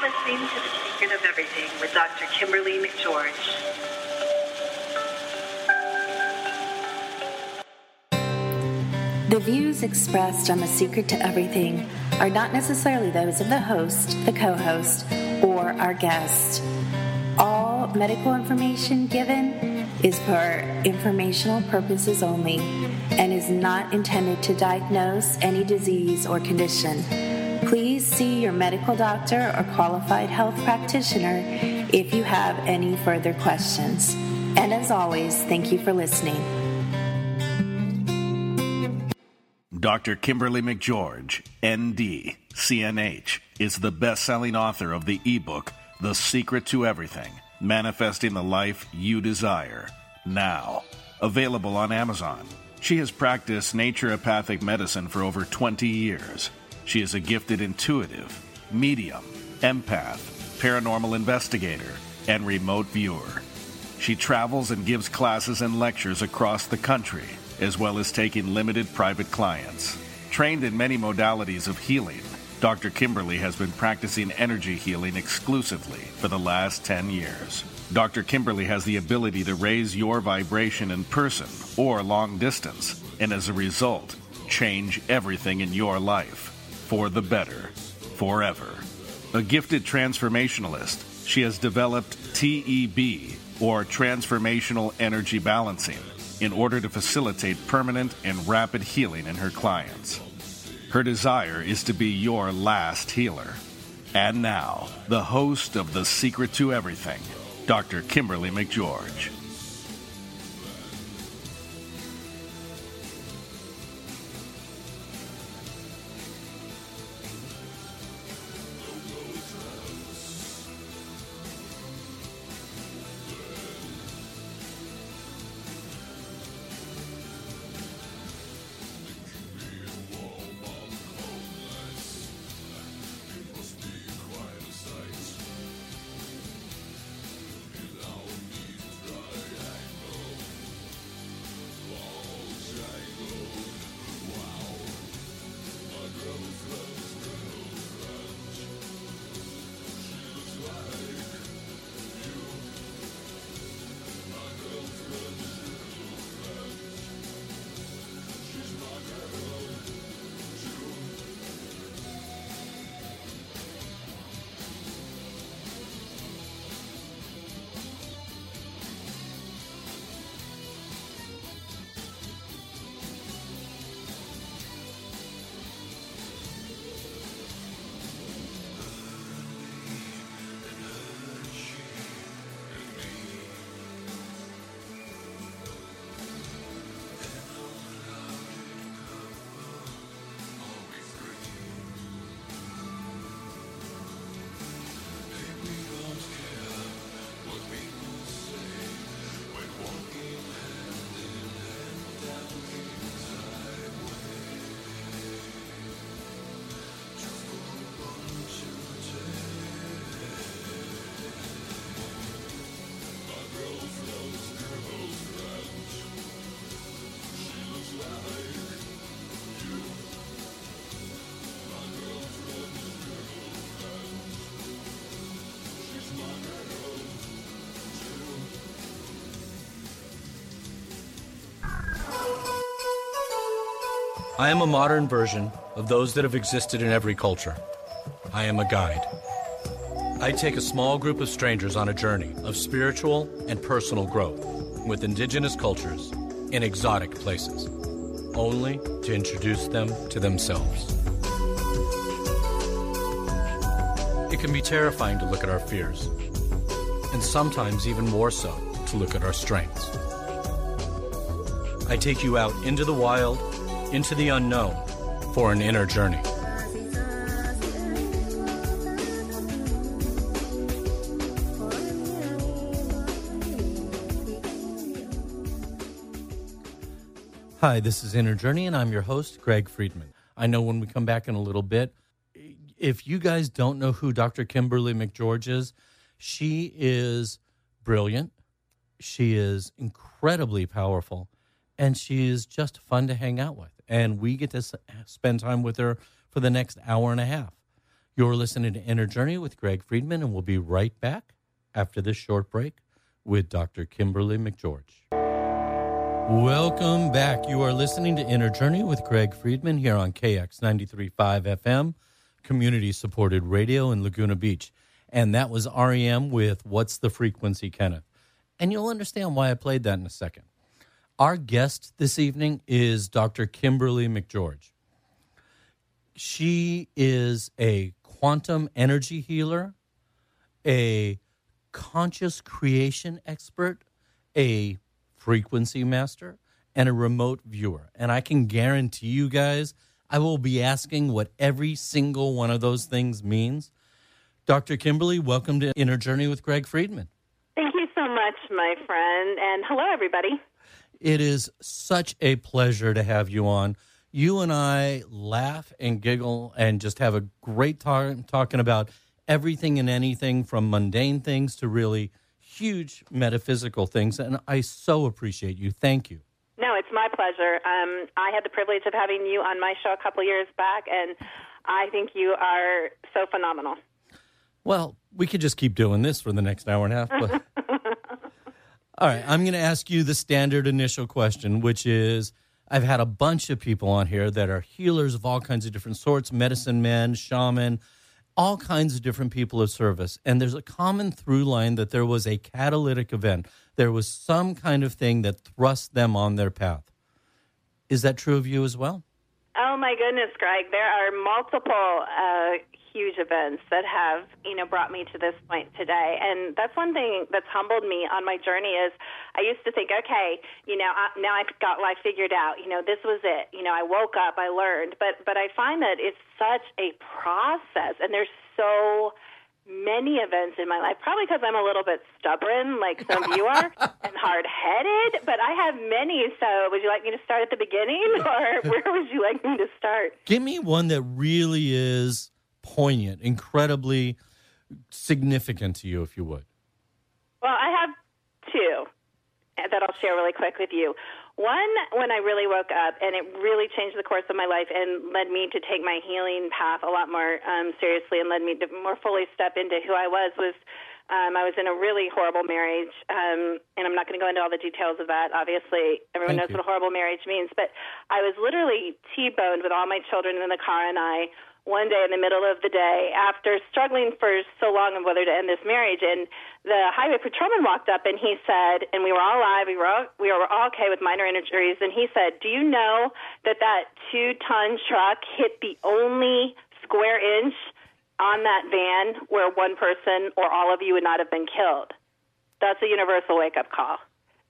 You're listening to The Secret of Everything with Dr. Kimberly McGeorge. The views expressed on The Secret to Everything are not necessarily those of the host, the co-host, or our guest. All medical information given is for informational purposes only and is not intended to diagnose any disease or condition. Please see your medical doctor or qualified health practitioner if you have any further questions. And as always, thank you for listening. Dr. Kimberly McGeorge, ND, CNH, is the best-selling author of the ebook, The Secret to Everything, Manifesting the Life You Desire, Now. Available on Amazon. She has practiced naturopathic medicine for over 20 years. She is a gifted intuitive, medium, empath, paranormal investigator, and remote viewer. She travels and gives classes and lectures across the country, as well as taking limited private clients. Trained in many modalities of healing, Dr. Kimberly has been practicing energy healing exclusively for the last 10 years. Dr. Kimberly has the ability to raise your vibration in person or long distance, and as a result, change everything in your life. For the better, forever. A gifted transformationalist, she has developed TEB, or Transformational Energy Balancing, in order to facilitate permanent and rapid healing in her clients. Her desire is to be your last healer. And now, the host of The Secret to Everything, Dr. Kimberly McGeorge. I am a modern version of those that have existed in every culture. I am a guide. I take a small group of strangers on a journey of spiritual and personal growth with indigenous cultures in exotic places, only to introduce them to themselves. It can be terrifying to look at our fears, and sometimes even more so to look at our strengths. I take you out into the wild, into the unknown, for an inner journey. Hi, this is Inner Journey, and I'm your host, Greg Friedman. I know when we come back in a little bit, if you guys don't know who Dr. Kimberly McGeorge is, she is brilliant, she is incredibly powerful, and she is just fun to hang out with. And we get to spend time with her for the next hour and a half. You're listening to Inner Journey with Greg Friedman, and we'll be right back after this short break with Dr. Kimberly McGeorge. Welcome back. You are listening to Inner Journey with Greg Friedman here on KX 93.5 FM, community-supported radio in Laguna Beach. And that was REM with What's the Frequency, Kenneth? And you'll understand why I played that in a second. Our guest this evening is Dr. Kimberly McGeorge. She is a quantum energy healer, a conscious creation expert, a frequency master, and a remote viewer. And I can guarantee you guys, I will be asking what every single one of those things means. Dr. Kimberly, welcome to Inner Journey with Greg Friedman. Thank you so much, my friend, and hello, everybody. It is such a pleasure to have you on. You and I laugh and giggle and just have a great time talking about everything and anything, from mundane things to really huge metaphysical things, and I so appreciate you. Thank you. No, it's my pleasure. I had the privilege of having you on my show a couple years back, and I think you are so phenomenal. Well, we could just keep doing this for the next hour and a half. But... All right, I'm going to ask you the standard initial question, which is, I've had a bunch of people on here that are healers of all kinds of different sorts, medicine men, shaman, all kinds of different people of service. And there's a common through line that there was a catalytic event. There was some kind of thing that thrust them on their path. Is that true of you as well? Oh, my goodness, Greg. There are multiple huge events that have, brought me to this point today. And that's one thing that's humbled me on my journey is I used to think, okay, now I've got life figured out. This was it. I woke up, I learned. But I find that it's such a process, and there's so many events in my life, probably because I'm a little bit stubborn, like some of you are, and hard-headed, but I have many, so would you like me to start at the beginning, or where would you like me to start? Give me one that really is poignant, incredibly significant to you, if you would. Well, I have two that I'll share really quick with you. One, when I really woke up, and it really changed the course of my life and led me to take my healing path a lot more seriously and led me to more fully step into who I was I was in a really horrible marriage, and I'm not going to go into all the details of that. Obviously, everyone knows what a horrible marriage means, but I was literally T-boned with all my children in the car, and I, one day in the middle of the day, after struggling for so long of whether to end this marriage, and the highway patrolman walked up, and he said, and we were all alive, we were all okay with minor injuries, and he said, do you know that 2-ton truck hit the only square inch on that van where one person or all of you would not have been killed? That's a universal wake-up call.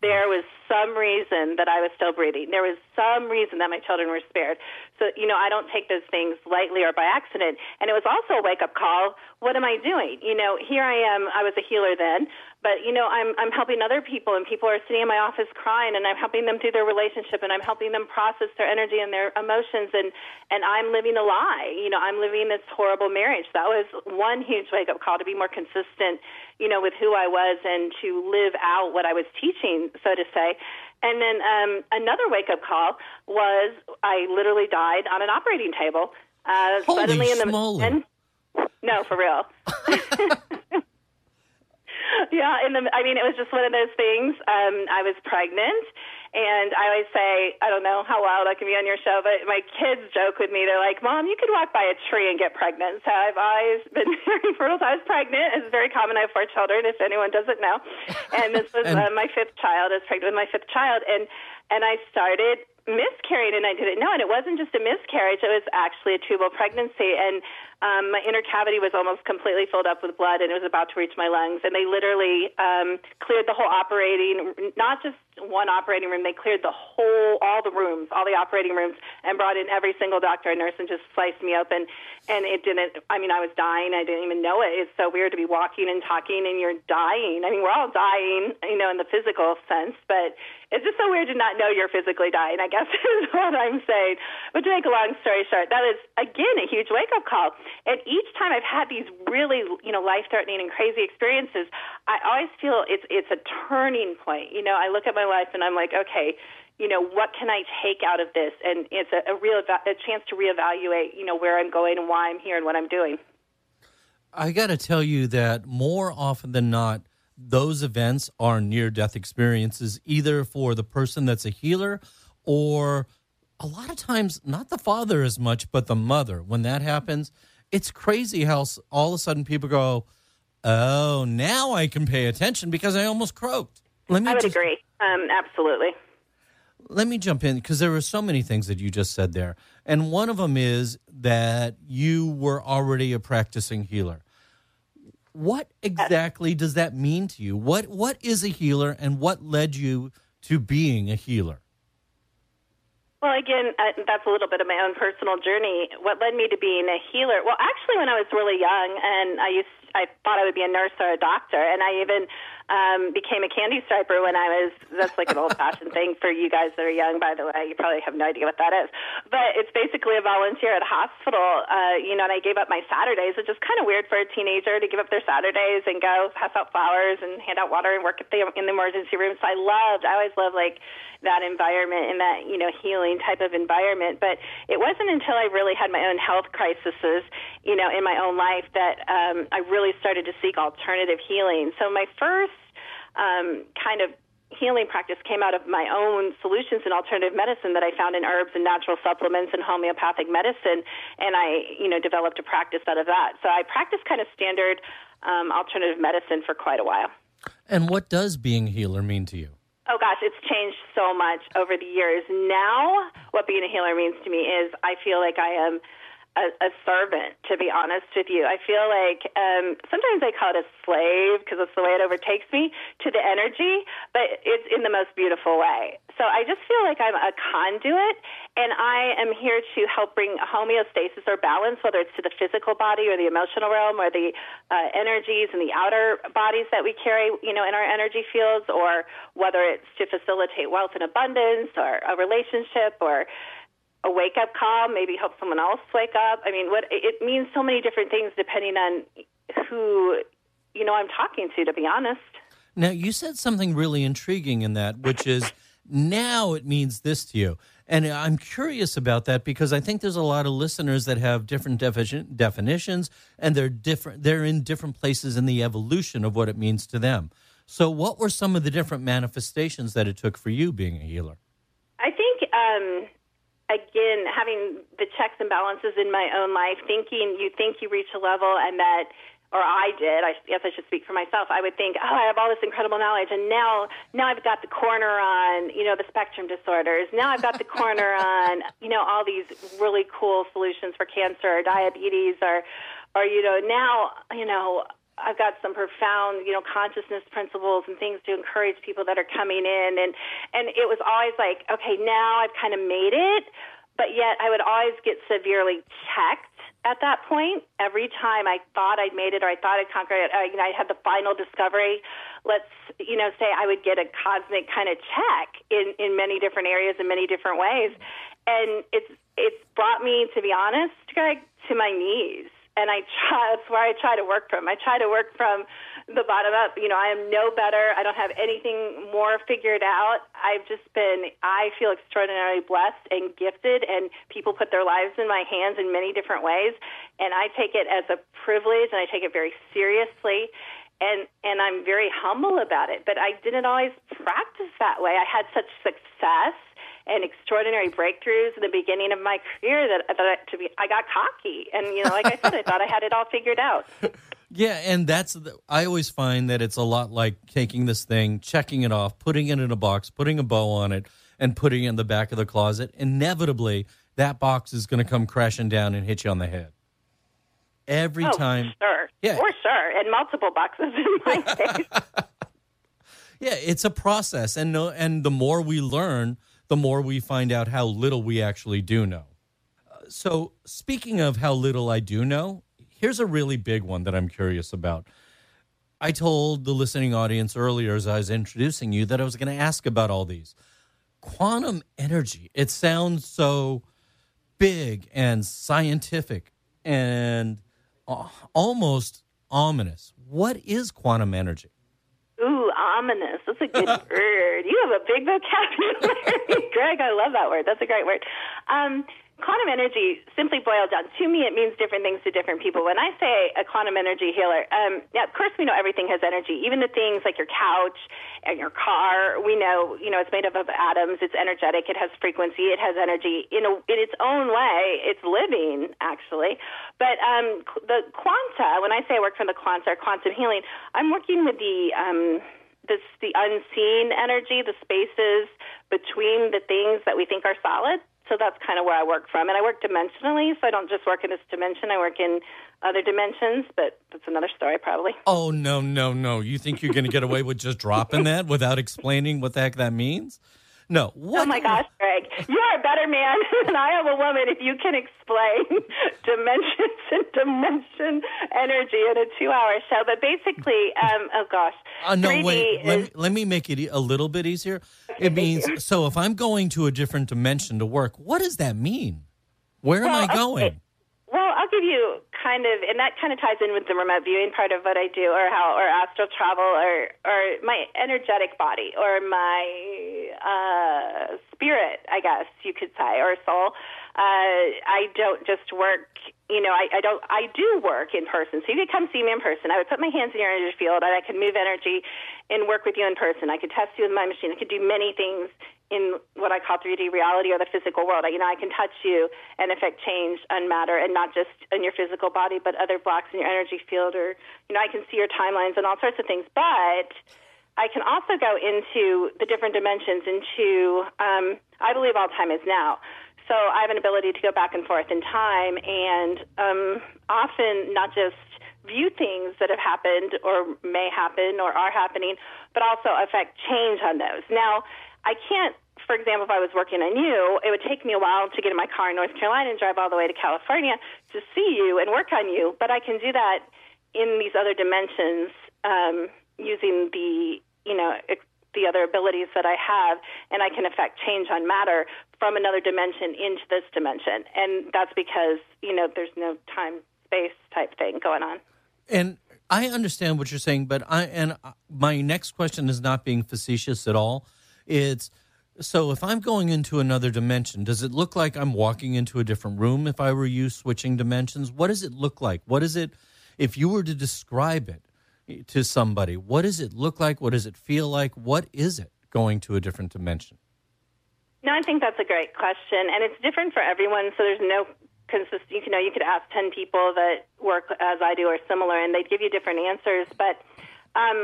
There was some reason that I was still breathing. There was some reason that my children were spared. So, I don't take those things lightly or by accident. And it was also a wake-up call. What am I doing? Here I am. I was a healer then. But, I'm helping other people, and people are sitting in my office crying, and I'm helping them through their relationship, and I'm helping them process their energy and their emotions, and I'm living a lie. I'm living this horrible marriage. That was one huge wake-up call, to be more consistent, with who I was and to live out what I was teaching, so to say. And then another wake-up call was I literally died on an operating table. Holy suddenly in the moly. No, for real. Yeah, it was just one of those things. I was pregnant, and I always say, I don't know how wild I can be on your show, but my kids joke with me. They're like, Mom, you could walk by a tree and get pregnant. So I've always been very fertile. I was pregnant. It's very common. I have 4 children, if anyone doesn't know. And this was my 5th child. I was pregnant with my 5th child, and I started miscarried, and I didn't know, and it wasn't just a miscarriage, it was actually a tubal pregnancy, and my inner cavity was almost completely filled up with blood, and it was about to reach my lungs, and they literally cleared the whole operating, not just one operating room, they cleared the whole, all the rooms, all the operating rooms, and brought in every single doctor and nurse and just sliced me open, and I was dying, I didn't even know it. It's so weird to be walking and talking and you're dying. We're all dying, in the physical sense, but it's just so weird to not know you're physically dying, I guess is what I'm saying. But to make a long story short, that is, again, a huge wake-up call. And each time I've had these really, life-threatening and crazy experiences, I always feel it's a turning point. I look at my life and I'm like, okay, what can I take out of this? And it's a real a chance to reevaluate, where I'm going and why I'm here and what I'm doing. I got to tell you that more often than not, those events are near-death experiences, either for the person that's a healer or a lot of times not the father as much, but the mother. When that happens, it's crazy how all of a sudden people go, oh, now I can pay attention because I almost croaked. I would agree. Absolutely. Let me jump in because there were so many things that you just said there. And one of them is that you were already a practicing healer. What exactly does that mean to you? What is a healer, and what led you to being a healer? Well, again, that's a little bit of my own personal journey. What led me to being a healer? Well, actually, when I was really young, and I thought I would be a nurse or a doctor, and I even became a candy striper when I was. That's like an old-fashioned thing for you guys that are young, by the way. You probably have no idea what that is, but it's basically a volunteer at a hospital. And I gave up my Saturdays, which is kind of weird for a teenager to give up their Saturdays and go pass out flowers and hand out water and work at in the emergency room. So I always loved like that environment and that, healing type of environment. But it wasn't until I really had my own health crises, in my own life that I really started to seek alternative healing. So my first kind of healing practice came out of my own solutions in alternative medicine that I found in herbs and natural supplements and homeopathic medicine, and I, developed a practice out of that. So I practiced kind of standard alternative medicine for quite a while. And what does being a healer mean to you? Oh, gosh, it's changed so much over the years. Now, what being a healer means to me is I feel like I am a servant, to be honest with you. I feel like sometimes I call it a slave because that's the way it overtakes me to the energy, but it's in the most beautiful way. So I just feel like I'm a conduit, and I am here to help bring homeostasis or balance, whether it's to the physical body or the emotional realm or the energies and the outer bodies that we carry, in our energy fields, or whether it's to facilitate wealth and abundance or a relationship or a wake-up call, maybe help someone else wake up. I mean, it means so many different things depending on who, I'm talking to be honest. Now, you said something really intriguing in that, which is now it means this to you. And I'm curious about that because I think there's a lot of listeners that have different definitions, and they're in different places in the evolution of what it means to them. So what were some of the different manifestations that it took for you being a healer? I think... Again, having the checks and balances in my own life, you think you reach a level and that, or I did, I guess I should speak for myself, I would think, oh, I have all this incredible knowledge, and now I've got the corner on, the spectrum disorders. Now I've got the corner on, all these really cool solutions for cancer or diabetes or now, I've got some profound, consciousness principles and things to encourage people that are coming in. And it was always like, okay, now I've kind of made it, but yet I would always get severely checked at that point. Every time I thought I'd made it or I thought I'd conquered it, I had the final discovery. Let's, say I would get a cosmic kind of check in many different areas in many different ways. And it's brought me, to be honest, Greg, to my knees. And that's where I try to work from. I try to work from the bottom up. I am no better. I don't have anything more figured out. I feel extraordinarily blessed and gifted, and people put their lives in my hands in many different ways. And I take it as a privilege, and I take it very seriously. And I'm very humble about it. But I didn't always practice that way. I had such success and extraordinary breakthroughs in the beginning of my career that I got cocky. And, like I said, I thought I had it all figured out. Yeah, and I always find that it's a lot like taking this thing, checking it off, putting it in a box, putting a bow on it, and putting it in the back of the closet. Inevitably, that box is going to come crashing down and hit you on the head. Every time. Sure. Yeah. For sure, and multiple boxes in my case. Yeah, it's a process, and the more we learn, the more we find out how little we actually do know. So speaking of how little I do know, here's a really big one that I'm curious about. I told the listening audience earlier as I was introducing you that I was going to ask about all these. Quantum energy, it sounds so big and scientific and almost ominous. What is quantum energy? Ooh, ominous. That's a good word. You have a big vocabulary. Greg, I love that word. That's a great word. Quantum energy, simply boiled down, to me it means different things to different people. When I say a quantum energy healer, yeah, of course we know everything has energy. Even the things like your couch and your car, we know, you know, it's made up of atoms, it's energetic, it has frequency, it has energy. In its own way, it's living, actually. But the quanta, when I say I work from the quanta or quantum healing, I'm working with the unseen energy, the spaces between the things that we think are solid. So that's kind of where I work from. And I work dimensionally, so I don't just work in this dimension. I work in other dimensions, but that's another story probably. Oh, no. You think you're going to get away with just dropping that without explaining what the heck that means? No. What? Oh, my gosh, Greg. You're a better man than I am a woman if you can explain dimensions and dimension energy in a 2-hour show. But basically, oh, gosh. No, wait. Let me make it a little bit easier. Okay, it means, so if I'm going to a different dimension to work, what does that mean? Where am I going? Okay. Well, I'll give you kind of, and that kind of ties in with the remote viewing part of what I do, or astral travel, or my energetic body, or my spirit, I guess you could say, or soul. I don't just work, you know, I do work in person. So you could come see me in person. I would put my hands in your energy field, and I could move energy and work with you in person. I could test you with my machine. I could do many things in what I call 3D reality, or the physical world. You know, I can touch you and affect change and matter, and not just in your physical body, but other blocks in your energy field, or, you know, I can see your timelines and all sorts of things. But I can also go into the different dimensions, into, I believe all time is now. So I have an ability to go back and forth in time, and often not just view things that have happened or may happen or are happening, but also affect change on those. Now, I can't, for example, if I was working on you, it would take me a while to get in my car in North Carolina and drive all the way to California to see you and work on you, but I can do that in these other dimensions using the, you know, the other abilities that I have, and I can affect change on matter from another dimension into this dimension. And that's because, you know, there's no time-space type thing going on. And I understand what you're saying, but my next question is not being facetious at all. It's, so if I'm going into another dimension, does it look like I'm walking into a different room if I were you switching dimensions? What does it look like? What is it, if you were to describe it to somebody, what does it look like? What does it feel like? What is it going to a different dimension? No, I think that's a great question, and it's different for everyone, so there's no consistent, you know, you could ask 10 people that work as I do or similar, and they'd give you different answers, but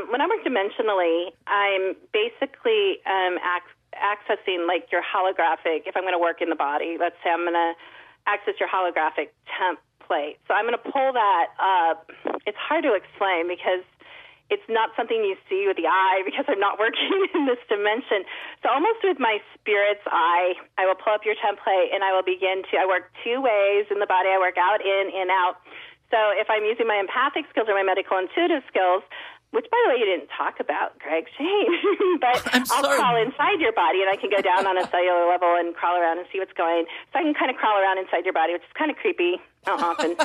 when I work dimensionally, I'm basically accessing, like, your holographic, if I'm going to work in the body, let's say I'm going to access your holographic template. So I'm going to pull that up. It's hard to explain because it's not something you see with the eye, because I'm not working in this dimension. So almost with my spirit's eye, I will pull up your template, and I will begin to, I work two ways in the body. I work out, in, out. So if I'm using my empathic skills or my medical intuitive skills, which, by the way, you didn't talk about, Greg, shame, but I'll crawl inside your body, and I can go down on a cellular level and crawl around and see what's going. So I can kind of crawl around inside your body, which is kind of creepy. I don't often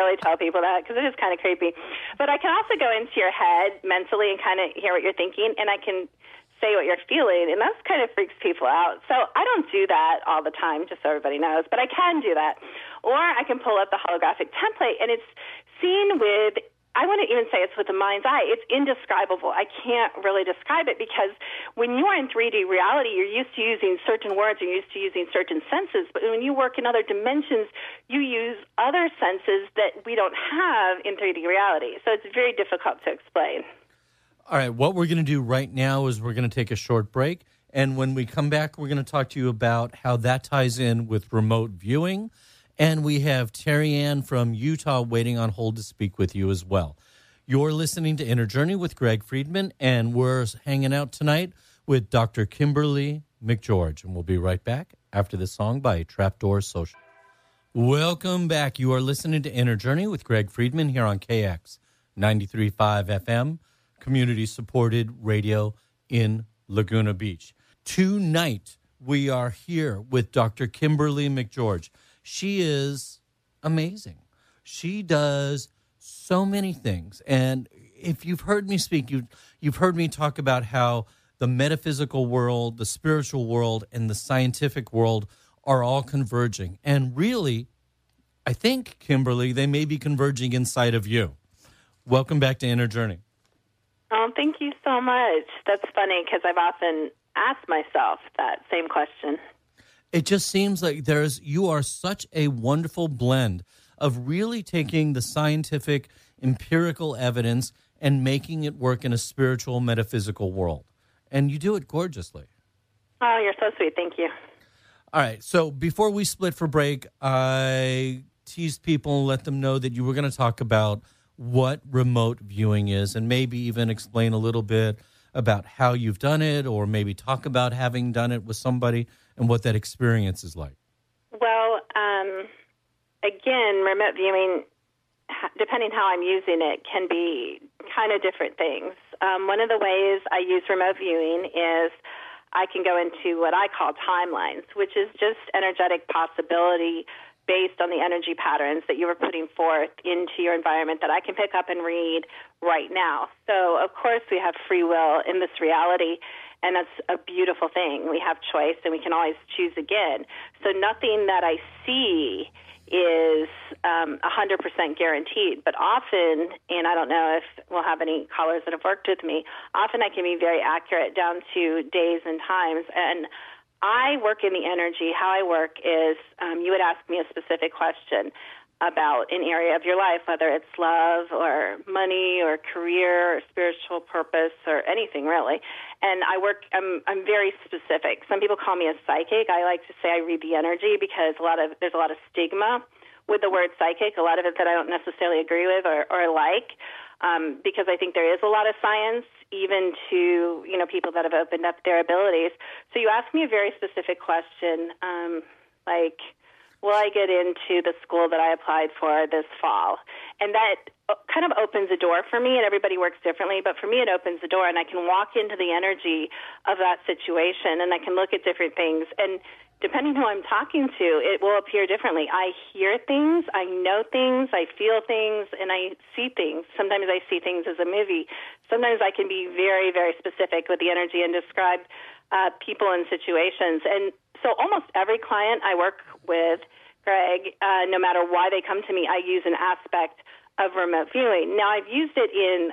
really tell people that because it is kind of creepy. But I can also go into your head mentally and kind of hear what you're thinking, and I can say what you're feeling, and that kind of freaks people out. So I don't do that all the time, just so everybody knows, but I can do that. Or I can pull up the holographic template, and it's seen with, I wouldn't even say it's with the mind's eye. It's indescribable. I can't really describe it, because when you are in 3D reality, you're used to using certain words, you're used to using certain senses. But when you work in other dimensions, you use other senses that we don't have in 3D reality. So it's very difficult to explain. All right. What we're going to do right now is we're going to take a short break. And when we come back, we're going to talk to you about how that ties in with remote viewing. And we have Terry Ann from Utah waiting on hold to speak with you as well. You're listening to Inner Journey with Greg Friedman, and we're hanging out tonight with Dr. Kimberly McGeorge. And we'll be right back after this song by Trapdoor Social. Welcome back. You are listening to Inner Journey with Greg Friedman here on KX 93.5 FM, community-supported radio in Laguna Beach. Tonight, we are here with Dr. Kimberly McGeorge. She is amazing. She does so many things. And if you've heard me speak, you've heard me talk about how the metaphysical world, the spiritual world, and the scientific world are all converging. And really, I think, Kimberly, they may be converging inside of you. Welcome back to Inner Journey. Oh, thank you so much. That's funny because I've often asked myself that same question. It just seems like you are such a wonderful blend of really taking the scientific, empirical evidence and making it work in a spiritual, metaphysical world. And you do it gorgeously. Oh, you're so sweet. Thank you. All right. So before we split for break, I teased people and let them know that you were going to talk about what remote viewing is and maybe even explain a little bit about how you've done it or maybe talk about having done it with somebody and what that experience is like. Well, again, remote viewing, depending how I'm using it, can be kind of different things. One of the ways I use remote viewing is I can go into what I call timelines, which is just energetic possibility based on the energy patterns that you were putting forth into your environment that I can pick up and read right now. So, of course, we have free will in this reality, and that's a beautiful thing. We have choice, and we can always choose again. So nothing that I see is 100% guaranteed. But often, and I don't know if we'll have any callers that have worked with me, often I can be very accurate down to days and times. And I work in the energy. How I work is you would ask me a specific question about an area of your life, whether it's love or money or career or spiritual purpose or anything really. And I'm very specific. Some people call me a psychic. I like to say I read the energy because there's a lot of stigma with the word psychic, a lot of it that I don't necessarily agree with or like, because I think there is a lot of science even to, you know, people that have opened up their abilities. So you ask me a very specific question, like, will I get into the school that I applied for this fall? And that kind of opens a door for me, and everybody works differently, but for me it opens the door, and I can walk into the energy of that situation, and I can look at different things. And depending who I'm talking to, it will appear differently. I hear things, I know things, I feel things, and I see things. Sometimes I see things as a movie. Sometimes I can be very, very specific with the energy and describe people and situations. And so almost every client I work with, Greg, no matter why they come to me, I use an aspect of remote viewing. Now, I've used it in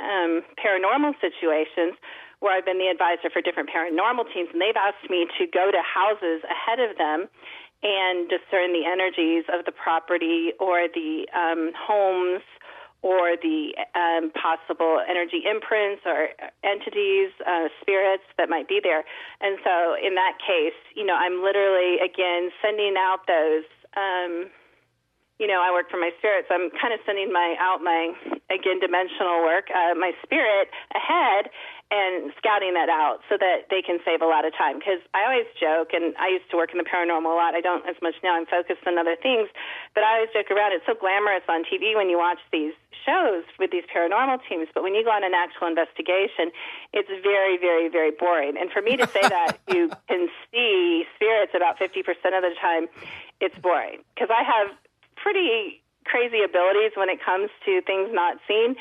paranormal situations where I've been the advisor for different paranormal teams, and they've asked me to go to houses ahead of them and discern the energies of the property or the homes or the possible energy imprints or entities, spirits that might be there. And so in that case, you know, I'm literally, again, sending out those, I work for my spirits. I'm kind of sending my again, dimensional work, my spirit ahead and scouting that out so that they can save a lot of time. Because I always joke, and I used to work in the paranormal a lot. I don't as much now. I'm focused on other things. But I always joke around. It's so glamorous on TV when you watch these shows with these paranormal teams. But when you go on an actual investigation, it's very, very, very boring. And for me to say that you can see spirits about 50% of the time, it's boring. Because I have pretty crazy abilities when it comes to things not seen.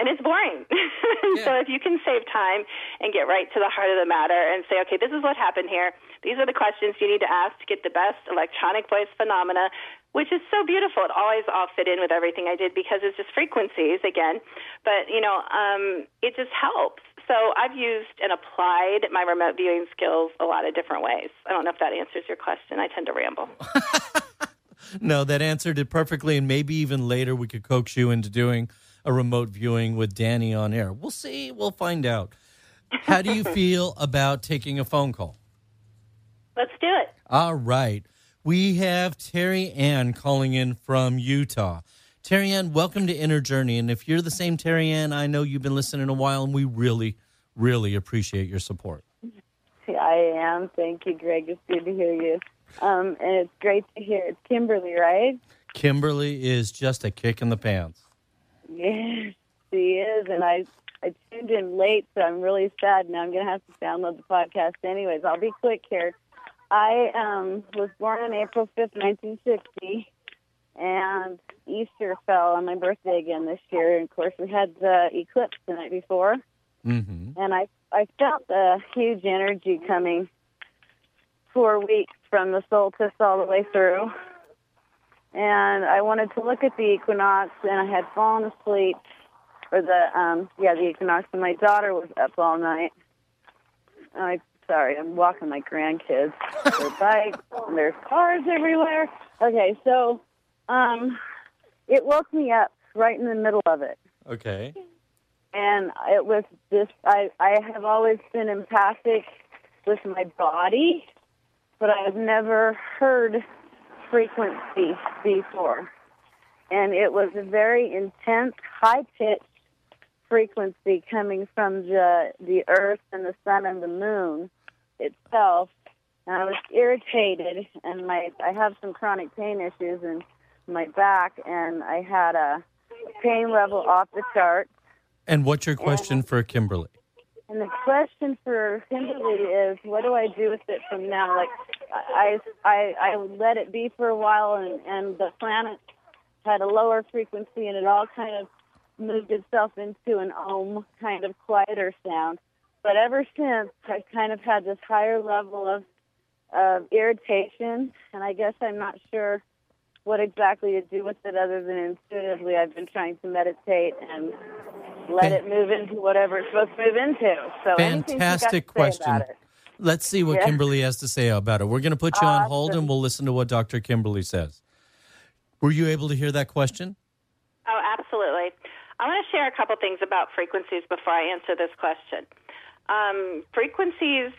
And it's boring. Yeah. So if you can save time and get right to the heart of the matter and say, okay, this is what happened here. These are the questions you need to ask to get the best electronic voice phenomena, which is so beautiful. It always all fit in with everything I did because it's just frequencies again. But, it just helps. So I've used and applied my remote viewing skills a lot of different ways. I don't know if that answers your question. I tend to ramble. No, that answered it perfectly. And maybe even later we could coax you into doing a remote viewing with Danny on air. We'll see. We'll find out. How do you feel about taking a phone call? Let's do it. All right. We have Terry Ann calling in from Utah. Terry Ann, welcome to Inner Journey. And if you're the same Terry Ann, I know you've been listening a while, and we really, really appreciate your support. I am. Thank you, Greg. It's good to hear you. And it's great to hear. It's Kimberly, right? Kimberly is just a kick in the pants. Yes, she is, and I tuned in late, so I'm really sad. Now I'm going to have to download the podcast anyways. I'll be quick here. I was born on April 5th, 1960, and Easter fell on my birthday again this year. And, of course, we had the eclipse the night before, mm-hmm. And I felt the huge energy coming for weeks from the solstice all the way through. And I wanted to look at the equinox, and I had fallen asleep, or the equinox, and my daughter was up all night. I'm walking my grandkids. Their bikes, and there's cars everywhere. Okay, so it woke me up right in the middle of it. Okay. And it was this, I have always been empathic with my body, but I've never heard frequency before. And it was a very intense, high-pitched frequency coming from the earth and the sun and the moon itself. And I was irritated, and I have some chronic pain issues in my back, and I had a pain level off the chart. And what's your question for Kimberly? And the question for Kimberly is, what do I do with it from now? Like, I let it be for a while, and the planet had a lower frequency, and it all kind of moved itself into an ohm kind of quieter sound. But ever since, I've kind of had this higher level of irritation, and I guess I'm not sure what exactly to do with it other than intuitively I've been trying to meditate and let it move into whatever it's supposed to move into. So fantastic question. Let's see what Kimberly has to say about it. We're going to put you on hold, and we'll listen to what Dr. Kimberly says. Were you able to hear that question? Oh, absolutely. I want to share a couple things about frequencies before I answer this question. Frequencies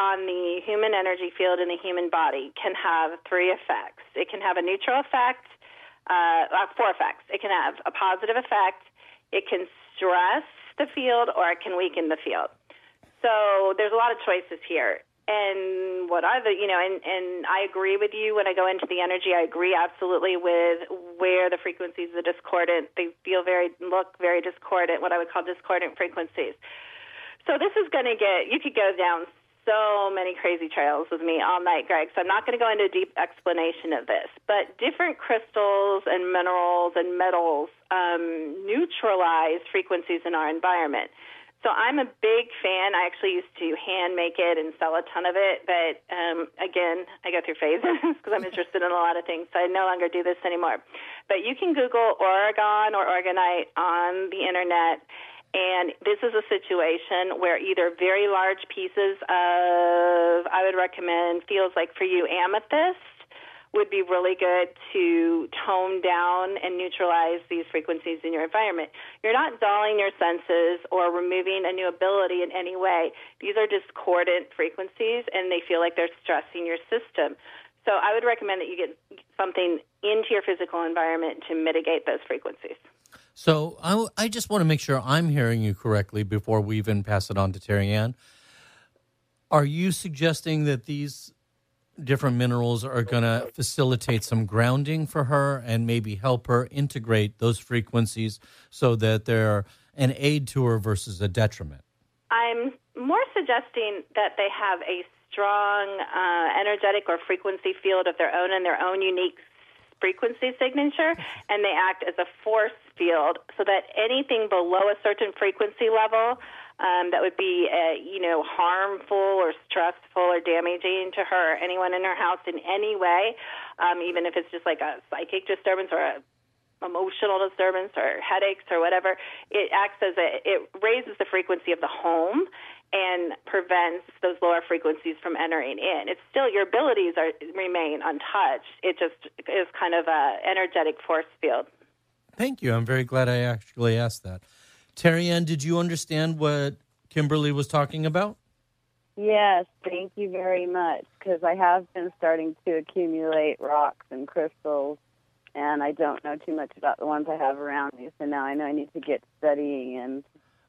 on the human energy field in the human body can have three effects. It can have a neutral effect, four effects. It can have a positive effect, it can stress the field, or it can weaken the field. So there's a lot of choices here. And what are the, and I agree with you when I go into the energy, I agree absolutely with where the frequencies are discordant. They look very discordant, what I would call discordant frequencies. So this is going to you could go down so many crazy trails with me all night, Greg, so I'm not going to go into a deep explanation of this. But different crystals and minerals and metals neutralize frequencies in our environment. So I'm a big fan. I actually used to hand make it and sell a ton of it. But, again, I go through phases because I'm interested in a lot of things, so I no longer do this anymore. But you can Google Oregon or Orgonite on the Internet, and this is a situation where either very large pieces of, I would recommend, feels like for you, amethyst, would be really good to tone down and neutralize these frequencies in your environment. You're not dulling your senses or removing a new ability in any way. These are discordant frequencies, and they feel like they're stressing your system. So I would recommend that you get something into your physical environment to mitigate those frequencies. So I just want to make sure I'm hearing you correctly before we even pass it on to Terri-Ann. Are you suggesting that these different minerals are going to facilitate some grounding for her and maybe help her integrate those frequencies so that they're an aid to her versus a detriment? I'm more suggesting that they have a strong energetic or frequency field of their own and their own unique frequency signature, and they act as a force field so that anything below a certain frequency level that would be, harmful or stressful or damaging to her or anyone in her house in any way, even if it's just like a psychic disturbance or a emotional disturbance or headaches or whatever, it acts as it raises the frequency of the home and prevents those lower frequencies from entering in. It's still, your abilities remain untouched. It just is kind of an energetic force field. Thank you. I'm very glad I actually asked that. Terri-Ann, did you understand what Kimberly was talking about? Yes, thank you very much, because I have been starting to accumulate rocks and crystals, and I don't know too much about the ones I have around me, so now I know I need to get studying and...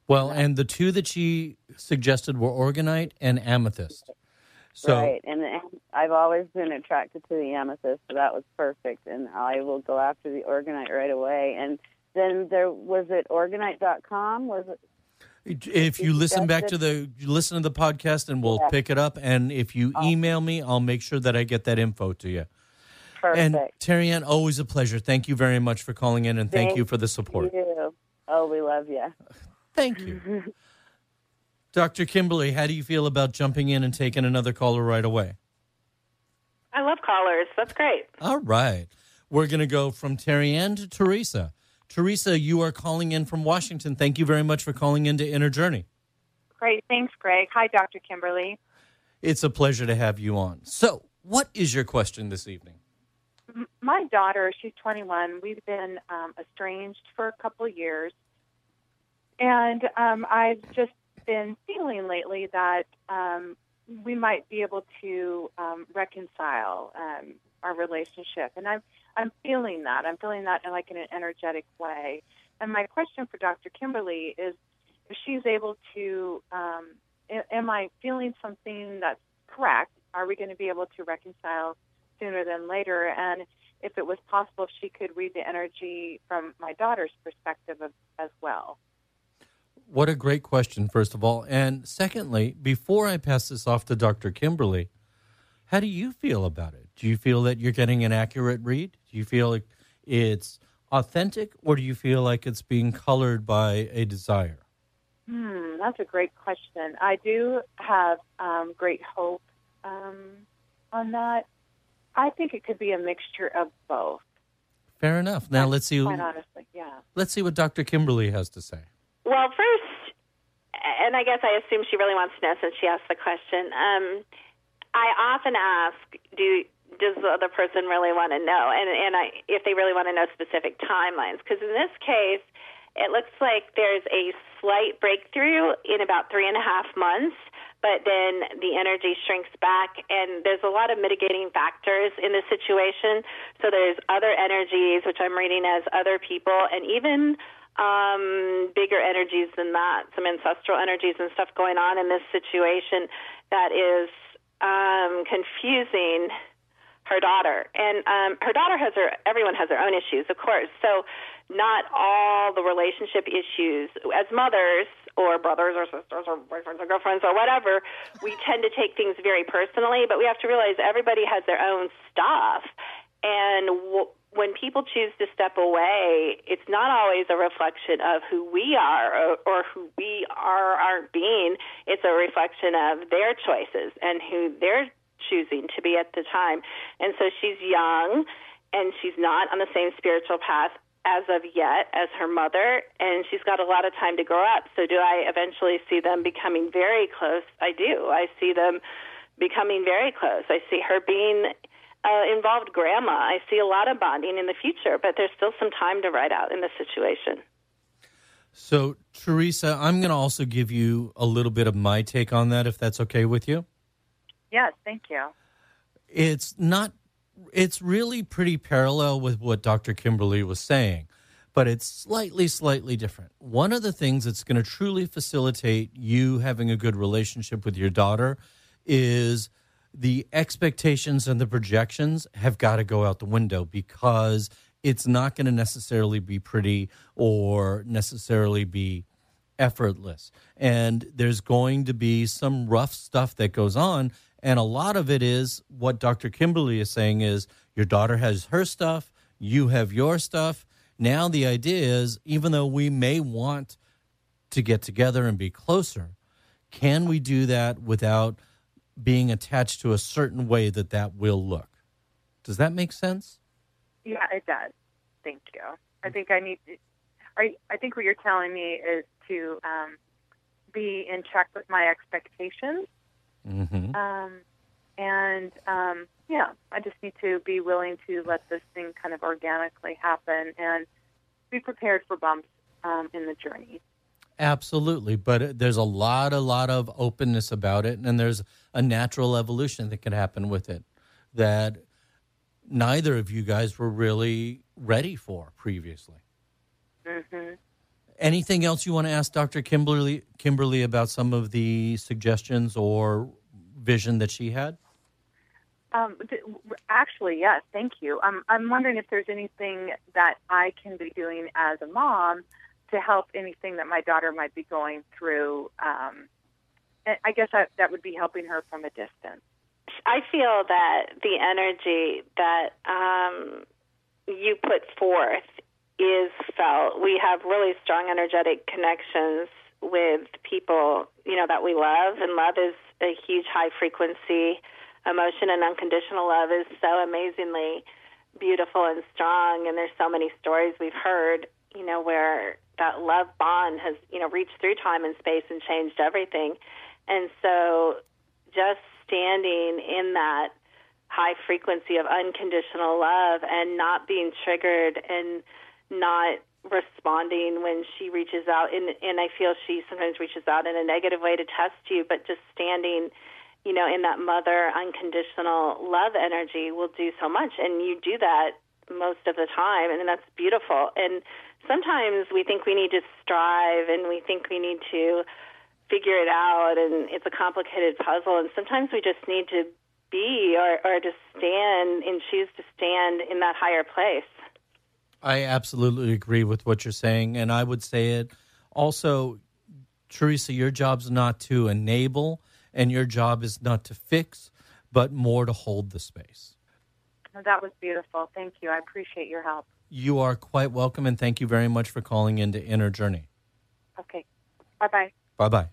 Well, and the two that she suggested were Orgonite and Amethyst. So, right, and I've always been attracted to the Amethyst, so that was perfect, and I will go after the Orgonite right away. And then there was it Orgonite.com? Was it? If you listen back to the podcast, and we'll pick it up, and if you email me, I'll make sure that I get that info to you. Perfect. And Terri-Ann, always a pleasure. Thank you very much for calling in, and thank you for the support. You. Oh, we love you. Thank you. Dr. Kimberly, how do you feel about jumping in and taking another caller right away? I love callers. That's great. All right. We're going to go from Terry Ann to Teresa. Teresa, you are calling in from Washington. Thank you very much for calling into Inner Journey. Great. Thanks, Greg. Hi, Dr. Kimberly. It's a pleasure to have you on. So what is your question this evening? My daughter, she's 21. We've been estranged for a couple of years. And I've just been feeling lately that we might be able to reconcile our relationship. And I'm feeling that. I'm feeling that in like in an energetic way. And my question for Dr. Kimberly is if she's able to, am I feeling something that's correct? Are we going to be able to reconcile sooner than later? And if it was possible, if she could read the energy from my daughter's perspective as well. What a great question, first of all. And secondly, before I pass this off to Dr. Kimberly, how do you feel about it? Do you feel that you're getting an accurate read? Do you feel like it's authentic, or do you feel like it's being colored by a desire? That's a great question. I do have great hope on that. I think it could be a mixture of both. Fair enough. Now let's see. Quite honestly, yeah. Let's see what Dr. Kimberly has to say. Well, first, and I guess I assume she really wants to know since she asked the question. I often ask, does the other person really want to know? And if they really want to know specific timelines, because in this case, it looks like there's a slight breakthrough in about 3.5 months, but then the energy shrinks back, and there's a lot of mitigating factors in this situation. So there's other energies, which I'm reading as other people, and even bigger energies than that, some ancestral energies and stuff going on in this situation that is confusing her daughter. And her daughter everyone has their own issues, of course. So not all the relationship issues, as mothers or brothers or sisters or boyfriends or girlfriends or whatever, we tend to take things very personally, but we have to realize everybody has their own stuff. And when people choose to step away, it's not always a reflection of who we are or who we are or aren't being. It's a reflection of their choices and who they're choosing to be at the time. And so she's young, and she's not on the same spiritual path as of yet as her mother, and she's got a lot of time to grow up. So do I eventually see them becoming very close? I do. I see them becoming very close. I see her being involved grandma. I see a lot of bonding in the future, but there's still some time to ride out in this situation. So, Teresa, I'm going to also give you a little bit of my take on that, if that's okay with you. Yes, thank you. It's really pretty parallel with what Dr. Kimberly was saying, but it's slightly different. One of the things that's going to truly facilitate you having a good relationship with your daughter is the expectations and the projections have got to go out the window, because it's not going to necessarily be pretty or necessarily be effortless. And there's going to be some rough stuff that goes on. And a lot of it is what Dr. Kimberly is saying is your daughter has her stuff, you have your stuff. Now the idea is, even though we may want to get together and be closer, can we do that without being attached to a certain way that will look? Does that make sense? Yeah, it does. Thank you. I think I think what you're telling me is to be in check with my expectations. Mm-hmm. I just need to be willing to let this thing kind of organically happen and be prepared for bumps in the journey. Absolutely. But there's a lot of openness about it, and there's a natural evolution that can happen with it that neither of you guys were really ready for previously. Mm-hmm. Anything else you want to ask Dr. Kimberly about some of the suggestions or vision that she had? Actually, yes, thank you. I'm wondering if there's anything that I can be doing as a mom to help anything that my daughter might be going through. I guess that would be helping her from a distance. I feel that the energy that you put forth is felt. We have really strong energetic connections with people, you know, that we love, and love is a huge high frequency emotion and unconditional love is so amazingly beautiful and strong. And there's so many stories we've heard, you know, where that love bond has, you know, reached through time and space and changed everything. And so just standing in that high frequency of unconditional love and not being triggered and not responding when she reaches out, and I feel she sometimes reaches out in a negative way to test you, but just standing, you know, in that mother unconditional love energy will do so much. And you do that most of the time, and that's beautiful. And sometimes we think we need to strive and we think we need to figure it out, and it's a complicated puzzle. And sometimes we just need to be or just stand and choose to stand in that higher place. I absolutely agree with what you're saying, and I would say it also, Teresa, your job's not to enable, and your job is not to fix, but more to hold the space. That was beautiful. Thank you. I appreciate your help. You are quite welcome, and thank you very much for calling into Inner Journey. Okay. Bye-bye. Bye-bye.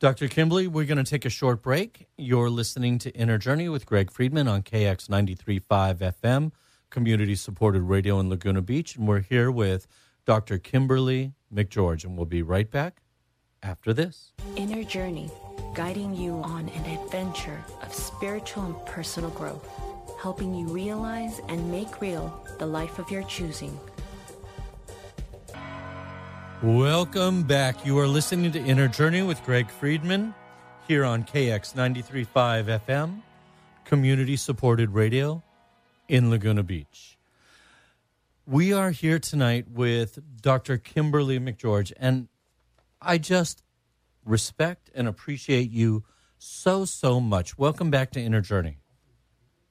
Dr. Kimberly, we're going to take a short break. You're listening to Inner Journey with Greg Friedman on KX 93.5 FM. Community-supported radio in Laguna Beach, and we're here with Dr. Kimberly McGeorge, and we'll be right back after this. Inner Journey, guiding you on an adventure of spiritual and personal growth, helping you realize and make real the life of your choosing. Welcome back. You are listening to Inner Journey with Greg Friedman here on KX 93.5 FM, community-supported radio in Laguna Beach. We are here tonight with Dr. Kimberly McGeorge, and I just respect and appreciate you so, so much. Welcome back to Inner Journey.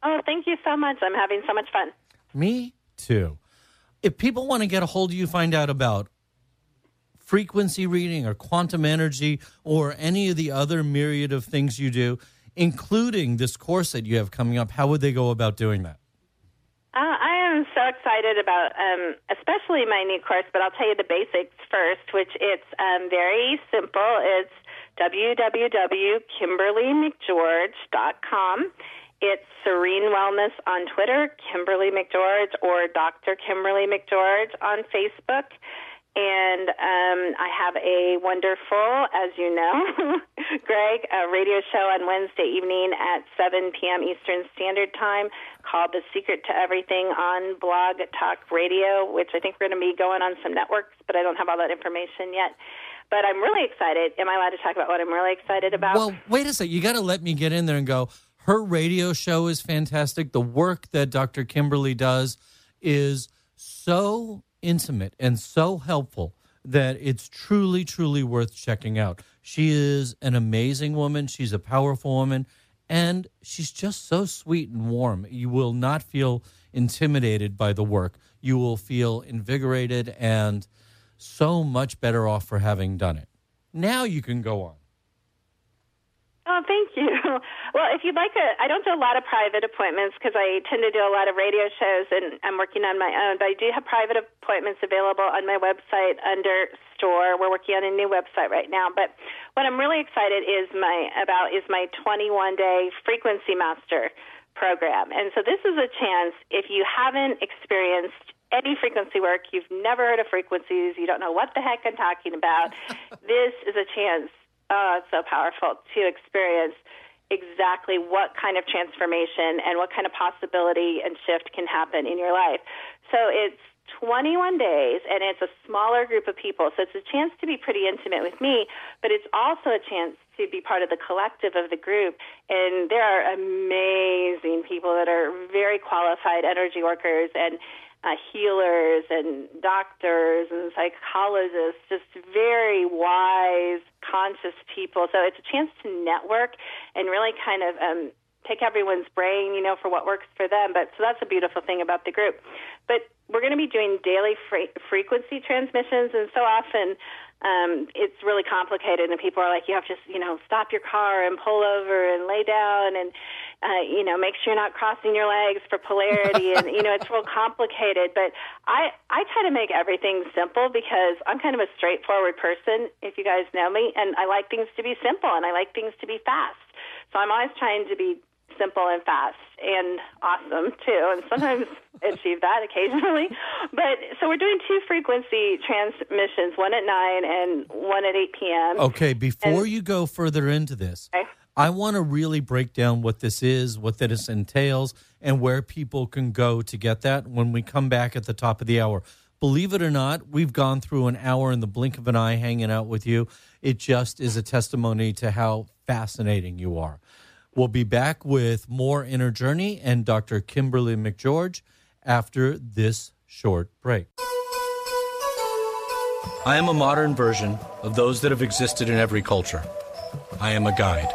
Oh, thank you so much. I'm having so much fun. Me too. If people want to get a hold of you, find out about frequency reading or quantum energy or any of the other myriad of things you do, including this course that you have coming up, how would they go about doing that? I am so excited about especially my new course, but I'll tell you the basics first, which it's very simple. It's www.KimberlyMcGeorge.com. It's Serene Wellness on Twitter, Kimberly McGeorge, or Dr. Kimberly McGeorge on Facebook. And I have a wonderful, as you know, Greg, a radio show on Wednesday evening at 7 p.m. Eastern Standard Time called The Secret to Everything on Blog Talk Radio, which I think we're going to be going on some networks, but I don't have all that information yet. But I'm really excited. Am I allowed to talk about what I'm really excited about? Well, wait a second. You got to let me get in there and go, her radio show is fantastic. The work that Dr. Kimberly does is so intimate and so helpful that it's truly, truly worth checking out. She is an amazing woman. She's a powerful woman, and she's just so sweet and warm. You will not feel intimidated by the work. You will feel invigorated and so much better off for having done it. Now you can go on. Oh, thank you. Well, if you'd like, I don't do a lot of private appointments because I tend to do a lot of radio shows and I'm working on my own, but I do have private appointments available on my website under store. We're working on a new website right now, but what I'm really excited about is my 21 Day Frequency Master Program. And so this is a chance, if you haven't experienced any frequency work, you've never heard of frequencies, you don't know what the heck I'm talking about, this is a chance. Oh, it's so powerful to experience exactly what kind of transformation and what kind of possibility and shift can happen in your life. So it's 21 days, and it's a smaller group of people. So it's a chance to be pretty intimate with me, but it's also a chance to be part of the collective of the group. And there are amazing people that are very qualified energy workers and healers and doctors and psychologists, just very wise, conscious people. So it's a chance to network and really kind of pick everyone's brain, you know, for what works for them. But so that's a beautiful thing about the group. But we're going to be doing daily frequency transmissions, and so often it's really complicated, and people are like, you have to, you know, stop your car and pull over and lay down and, you know, make sure you're not crossing your legs for polarity, and, you know, it's real complicated. But I try to make everything simple because I'm kind of a straightforward person, if you guys know me, and I like things to be simple and I like things to be fast. So I'm always trying to be simple and fast and awesome, too. And sometimes achieve that occasionally. But so we're doing two frequency transmissions, one at 9 and one at 8 p.m. Okay, before you go further into this, okay, I want to really break down what this is, what this entails, and where people can go to get that when we come back at the top of the hour. Believe it or not, we've gone through an hour in the blink of an eye hanging out with you. It just is a testimony to how fascinating you are. We'll be back with more Inner Journey and Dr. Kimberly McGeorge after this short break. I am a modern version of those that have existed in every culture. I am a guide.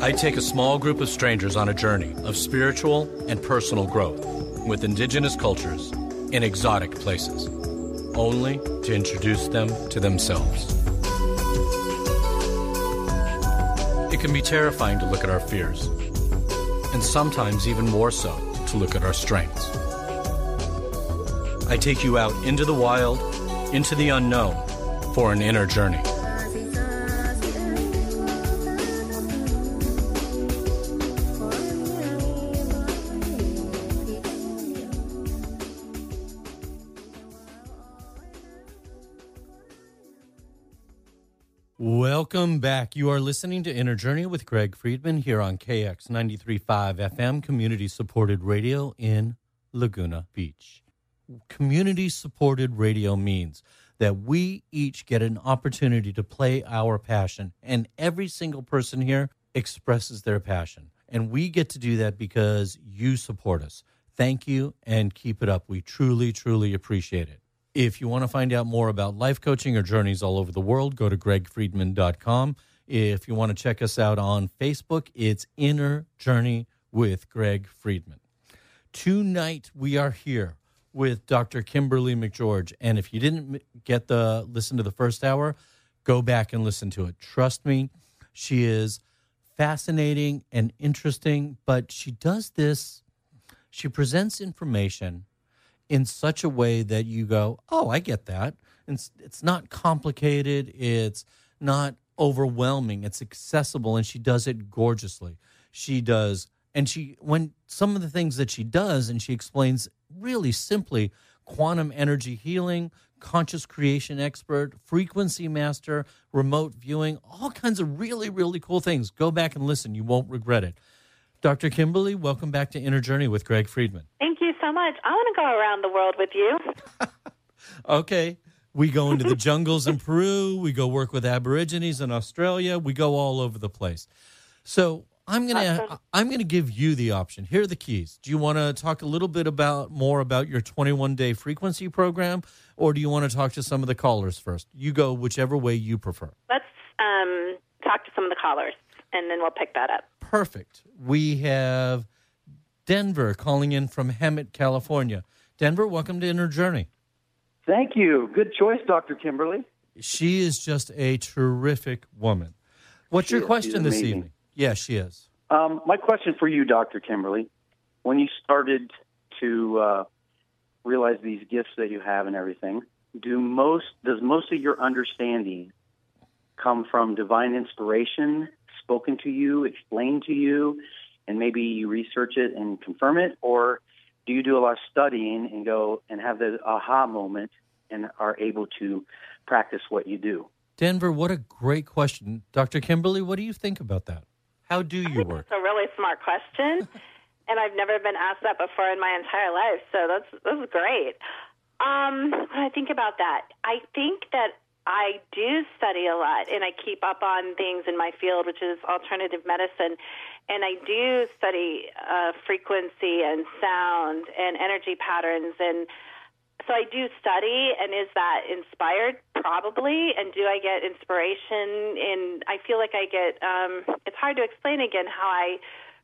I take a small group of strangers on a journey of spiritual and personal growth with indigenous cultures in exotic places, only to introduce them to themselves. It can be terrifying to look at our fears, and sometimes even more so to look at our strengths. I take you out into the wild, into the unknown, for an inner journey. Welcome back. You are listening to Inner Journey with Greg Friedman here on KX 93.5 FM, community-supported radio in Laguna Beach. Community-supported radio means that we each get an opportunity to play our passion, and every single person here expresses their passion. And we get to do that because you support us. Thank you, and keep it up. We truly, truly appreciate it. If you want to find out more about life coaching or journeys all over the world, go to GregFriedman.com. If you want to check us out on Facebook, it's Inner Journey with Greg Friedman. Tonight, we are here with Dr. Kimberly McGeorge. And if you didn't get to listen to the first hour, go back and listen to it. Trust me, she is fascinating and interesting, but she does this. She presents information in such a way that you go, oh, I get that. It's not complicated. It's not overwhelming. It's accessible, and she does it gorgeously. She does, and when some of the things that she does, and she explains really simply, quantum energy healing, conscious creation expert, frequency master, remote viewing, all kinds of really, really cool things. Go back and listen. You won't regret it. Dr. Kimberly, welcome back to Inner Journey with Greg Friedman. Thank you so much. I want to go around the world with you. Okay. We go into the jungles in Peru. We go work with Aborigines in Australia. We go all over the place. So I'm gonna give you the option. Here are the keys. Do you want to talk a little bit more about your 21 Day Frequency Program, or do you want to talk to some of the callers first? You go whichever way you prefer. Let's talk to some of the callers, and then we'll pick that up. Perfect. We have Denver calling in from Hemet, California. Denver, welcome to Inner Journey. Thank you. Good choice, Dr. Kimberly. She is just a terrific woman. What's your question this evening? Yeah, she is. My question for you, Dr. Kimberly, when you started to realize these gifts that you have and everything, does most of your understanding come from divine inspiration, spoken to you, explained to you, and maybe you research it and confirm it? Or do you do a lot of studying and go and have the aha moment and are able to practice what you do? Denver, what a great question. Dr. Kimberly, what do you think about that? How do you work? That's a really smart question, and I've never been asked that before in my entire life, so that's great. When I think about that, I think that I do study a lot, and I keep up on things in my field, which is alternative medicine, and I do study frequency and sound and energy patterns, and so I do study, and is that inspired? Probably, and do I get inspiration? And I feel like I get, it's hard to explain again how I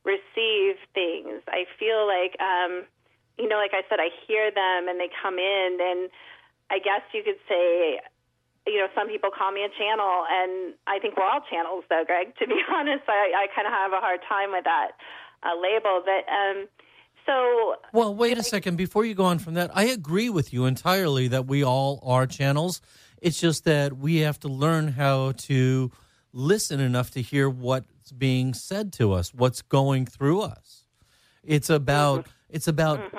receive things. I feel like, like I said, I hear them, and they come in, and I guess you could say, some people call me a channel, and I think we're all channels, though, Greg. To be honest, I kind of have a hard time with that label. But well, wait a second. Before you go on from that, I agree with you entirely that we all are channels. It's just that we have to learn how to listen enough to hear what what's being said to us, what's going through us. It's about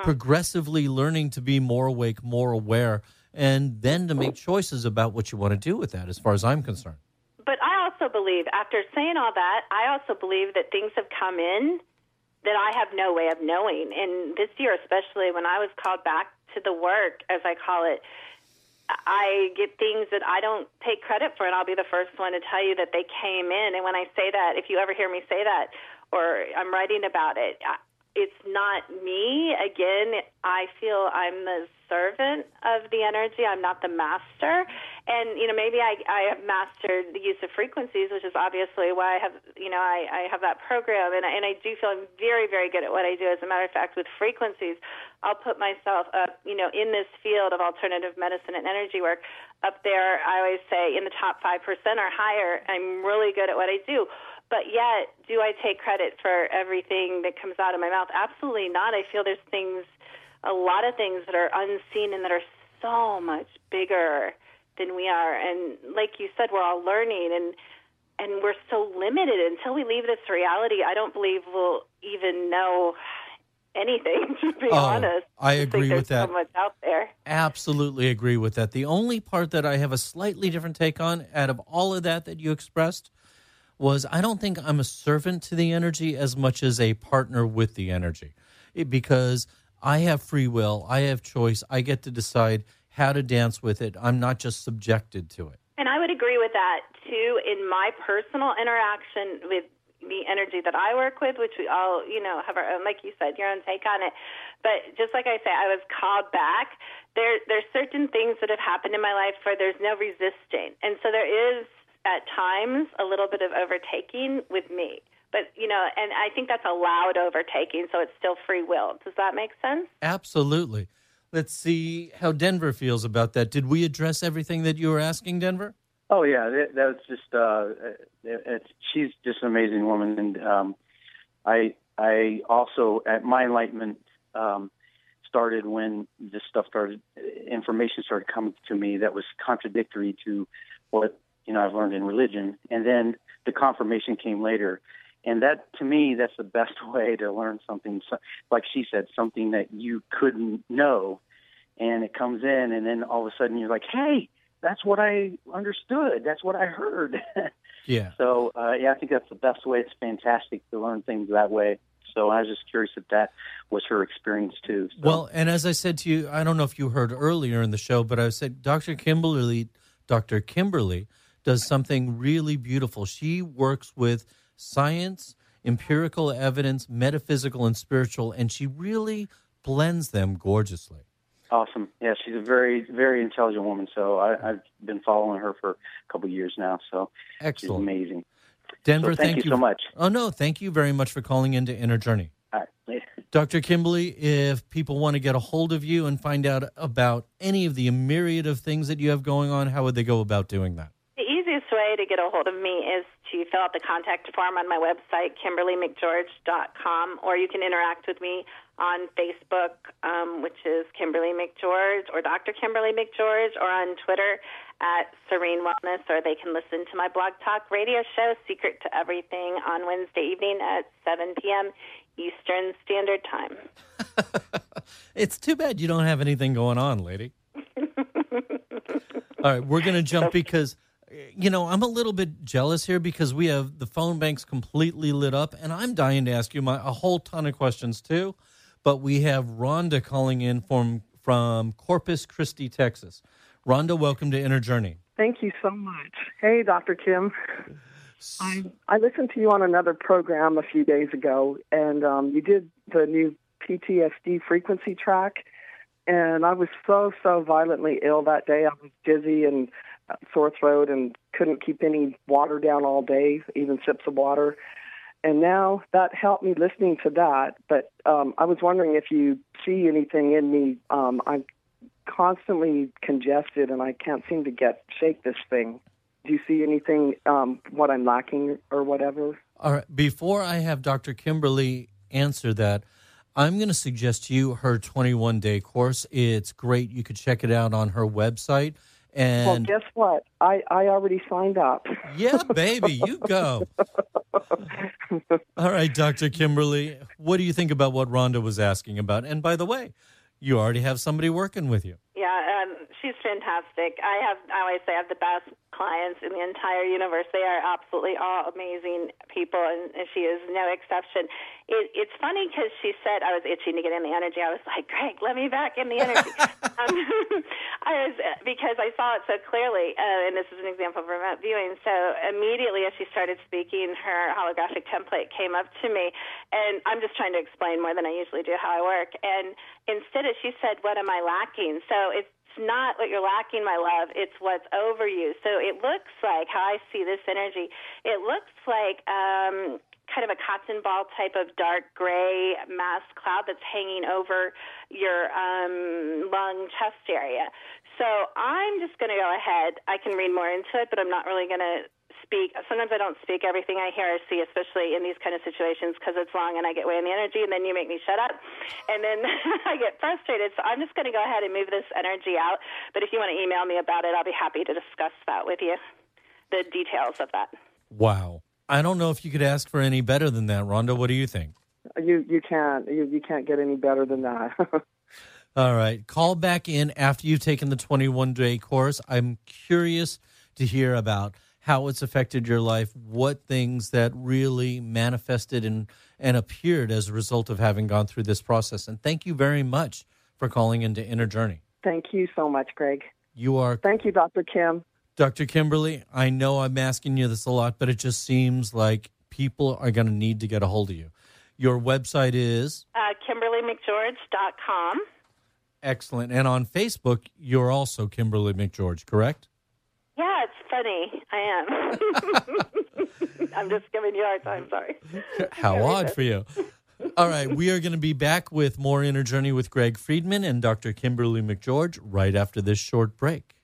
progressively learning to be more awake, more aware, and then to make choices about what you want to do with that, as far as I'm concerned. But I also believe, after saying all that, I also believe that things have come in that I have no way of knowing. And this year, especially when I was called back to the work, as I call it, I get things that I don't take credit for, and I'll be the first one to tell you that they came in. And when I say that, if you ever hear me say that, or I'm writing about it, it's not me. Again, I feel I'm the servant of the energy. I'm not the master. And, you know, maybe I have mastered the use of frequencies, which is obviously why I have, you know, I have that program. And I do feel I'm very, very good at what I do. As a matter of fact, with frequencies, I'll put myself up, you know, in this field of alternative medicine and energy work up there. I always say in the top 5% or higher, I'm really good at what I do. But yet, do I take credit for everything that comes out of my mouth? Absolutely not. I feel there's things, a lot of things that are unseen and that are so much bigger than we are. And like you said, we're all learning, and we're so limited. Until we leave this reality, I don't believe we'll even know anything, to be honest. I agree with that. There's so much out there. Absolutely agree with that. The only part that I have a slightly different take on out of all of that you expressed was, I don't think I'm a servant to the energy as much as a partner with the energy, because I have free will, I have choice, I get to decide how to dance with it. I'm not just subjected to it. And I would agree with that, too, in my personal interaction with the energy that I work with, which we all, you know, have our own, like you said, your own take on it. But just like I say, I was called back. There's certain things that have happened in my life where there's no resisting. And so there is, at times, a little bit of overtaking with me. But, you know, and I think that's allowed overtaking, so it's still free will. Does that make sense? Absolutely. Let's see how Denver feels about that. Did we address everything that you were asking, Denver? Oh, yeah. That was just, she's just an amazing woman. And I also, at my enlightenment, started when this stuff started, information started coming to me that was contradictory to what, you know, I've learned in religion, and then the confirmation came later. And that, to me, that's the best way to learn something, like she said, something that you couldn't know, and it comes in, and then all of a sudden you're like, hey, that's what I understood, that's what I heard. Yeah. So, I think that's the best way. It's fantastic to learn things that way. So I was just curious if that was her experience, too. So. Well, and as I said to you, I don't know if you heard earlier in the show, but I said Dr. Kimberly does something really beautiful. She works with science, empirical evidence, metaphysical and spiritual, and she really blends them gorgeously. Awesome. Yeah, she's a very, very intelligent woman, so I've been following her for a couple of years now, so excellent. She's amazing. Denver, so thank you so much. Oh, no, thank you very much for calling into Inner Journey. All right. Dr. Kimberly, if people want to get a hold of you and find out about any of the myriad of things that you have going on, how would they go about doing that? Way to get a hold of me is to fill out the contact form on my website, KimberlyMcGeorge.com, or you can interact with me on Facebook, which is Kimberly McGeorge or Dr. Kimberly McGeorge, or on Twitter at Serene Wellness, or they can listen to my Blog Talk Radio show, Secret to Everything, on Wednesday evening at 7 p.m. Eastern Standard Time. It's too bad you don't have anything going on, lady. All right, we're going to jump because... You know, I'm a little bit jealous here because we have the phone banks completely lit up, and I'm dying to ask you a whole ton of questions, too. But we have Rhonda calling in from Corpus Christi, Texas. Rhonda, welcome to Inner Journey. Thank you so much. Hey, Dr. Kim. I listened to you on another program a few days ago, and you did the new PTSD frequency track, and I was so violently ill that day. I was dizzy and sore throat and couldn't keep any water down all day, even sips of water. And now that helped me listening to that. But I was wondering if you see anything in me. I'm constantly congested and I can't seem to shake this thing. Do you see anything, what I'm lacking or whatever? All right. Before I have Dr. Kimberly answer that, I'm going to suggest to you her 21-day course. It's great. You could check it out on her website. And well, guess what? I already signed up. Yeah, baby, you go. All right, Dr. Kimberly, what do you think about what Rhonda was asking about? And by the way, you already have somebody working with you. Yeah, she's fantastic. I always say I have the best clients in the entire universe. They are absolutely all amazing people, and she is no exception. It's funny because she said I was itching to get in the energy. I was like, Greg, let me back in the energy. Because I saw it so clearly, and this is an example of remote viewing. So immediately as she started speaking, her holographic template came up to me, and I'm just trying to explain more than I usually do how I work. And instead, as she said, what am I lacking? So it's not what you're lacking, my love. It's what's over you. So it looks like, how I see this energy, it looks like kind of a cotton ball type of dark gray mass cloud that's hanging over your lung chest area. So I'm just going to go ahead. I can read more into it, but I'm not really going to speak. Sometimes I don't speak everything I hear or see, especially in these kind of situations, because it's long and I get way in the energy, and then you make me shut up, and then I get frustrated. So I'm just going to go ahead and move this energy out. But if you want to email me about it, I'll be happy to discuss that with you, the details of that. Wow. I don't know if you could ask for any better than that, Rhonda. What do you think? You can't. You can't get any better than that. All right. Call back in after you've taken the 21-day course. I'm curious to hear about how it's affected your life, what things that really manifested and appeared as a result of having gone through this process. And thank you very much for calling into Inner Journey. Thank you so much, Greg. You are. Thank you, Dr. Kim. Dr. Kimberly, I know I'm asking you this a lot, but it just seems like people are going to need to get a hold of you. Your website is? KimberlyMcGeorge.com. Excellent. And on Facebook, you're also Kimberly McGeorge, correct? Yeah, it's funny. I am. I'm just giving you a hard time, sorry. How odd for you. All right, we are going to be back with more Inner Journey with Greg Friedman and Dr. Kimberly McGeorge right after this short break.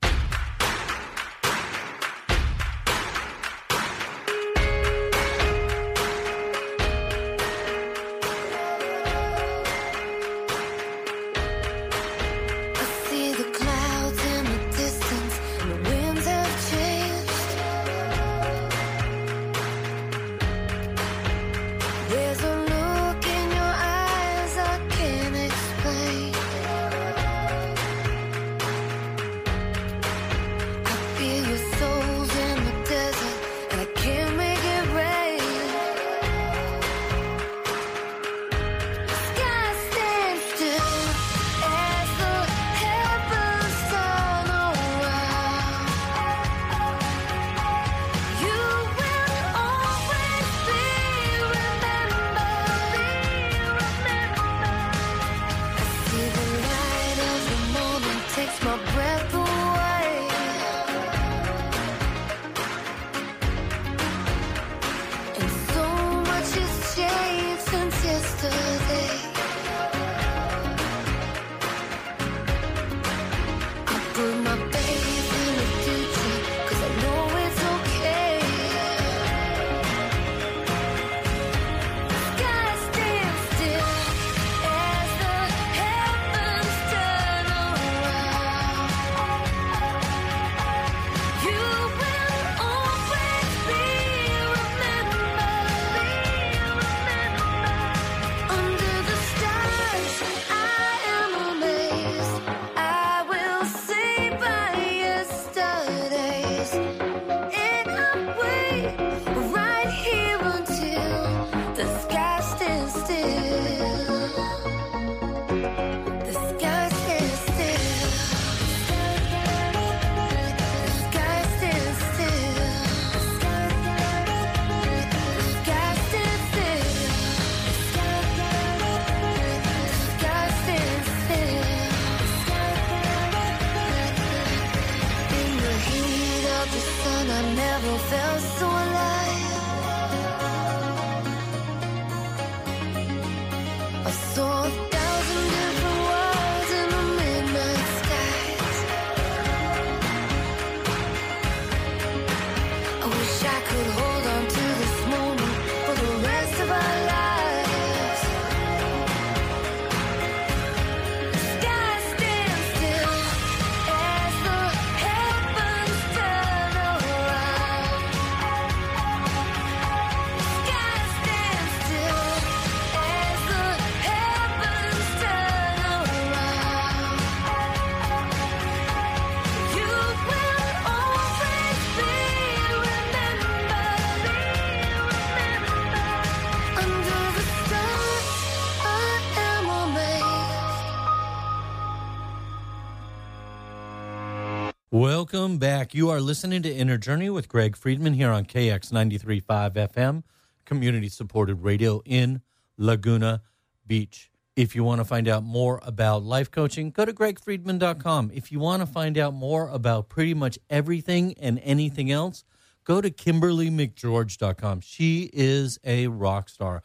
Welcome back. You are listening to Inner Journey with Greg Friedman here on KX 93.5 FM, community-supported radio in Laguna Beach. If you want to find out more about life coaching, go to GregFriedman.com. If you want to find out more about pretty much everything and anything else, go to KimberlyMcGeorge.com. She is a rock star.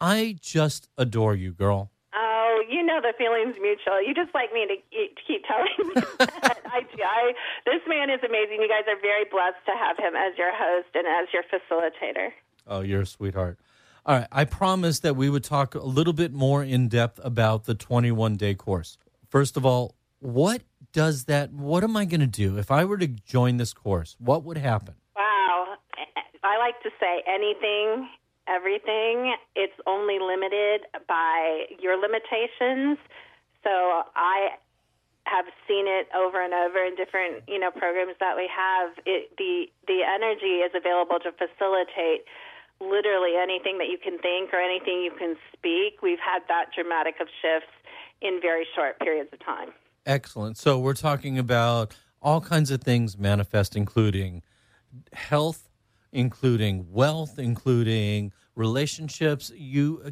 I just adore you, girl. Oh, you know the feeling's mutual. You just like me to keep telling me that. This man is amazing. You guys are very blessed to have him as your host and as your facilitator. Oh, you're a sweetheart. All right, I promised that we would talk a little bit more in depth about the 21-day course. First of all, what does that, what am I going to do? If I were to join this course, what would happen? Wow. I like to say anything, everything. It's only limited by your limitations. So I have seen it over and over in different, you know, programs that we have. The energy is available to facilitate literally anything that you can think or anything you can speak. We've had that dramatic of shifts in very short periods of time. Excellent. So we're talking about all kinds of things manifest, including health, including wealth, including relationships. You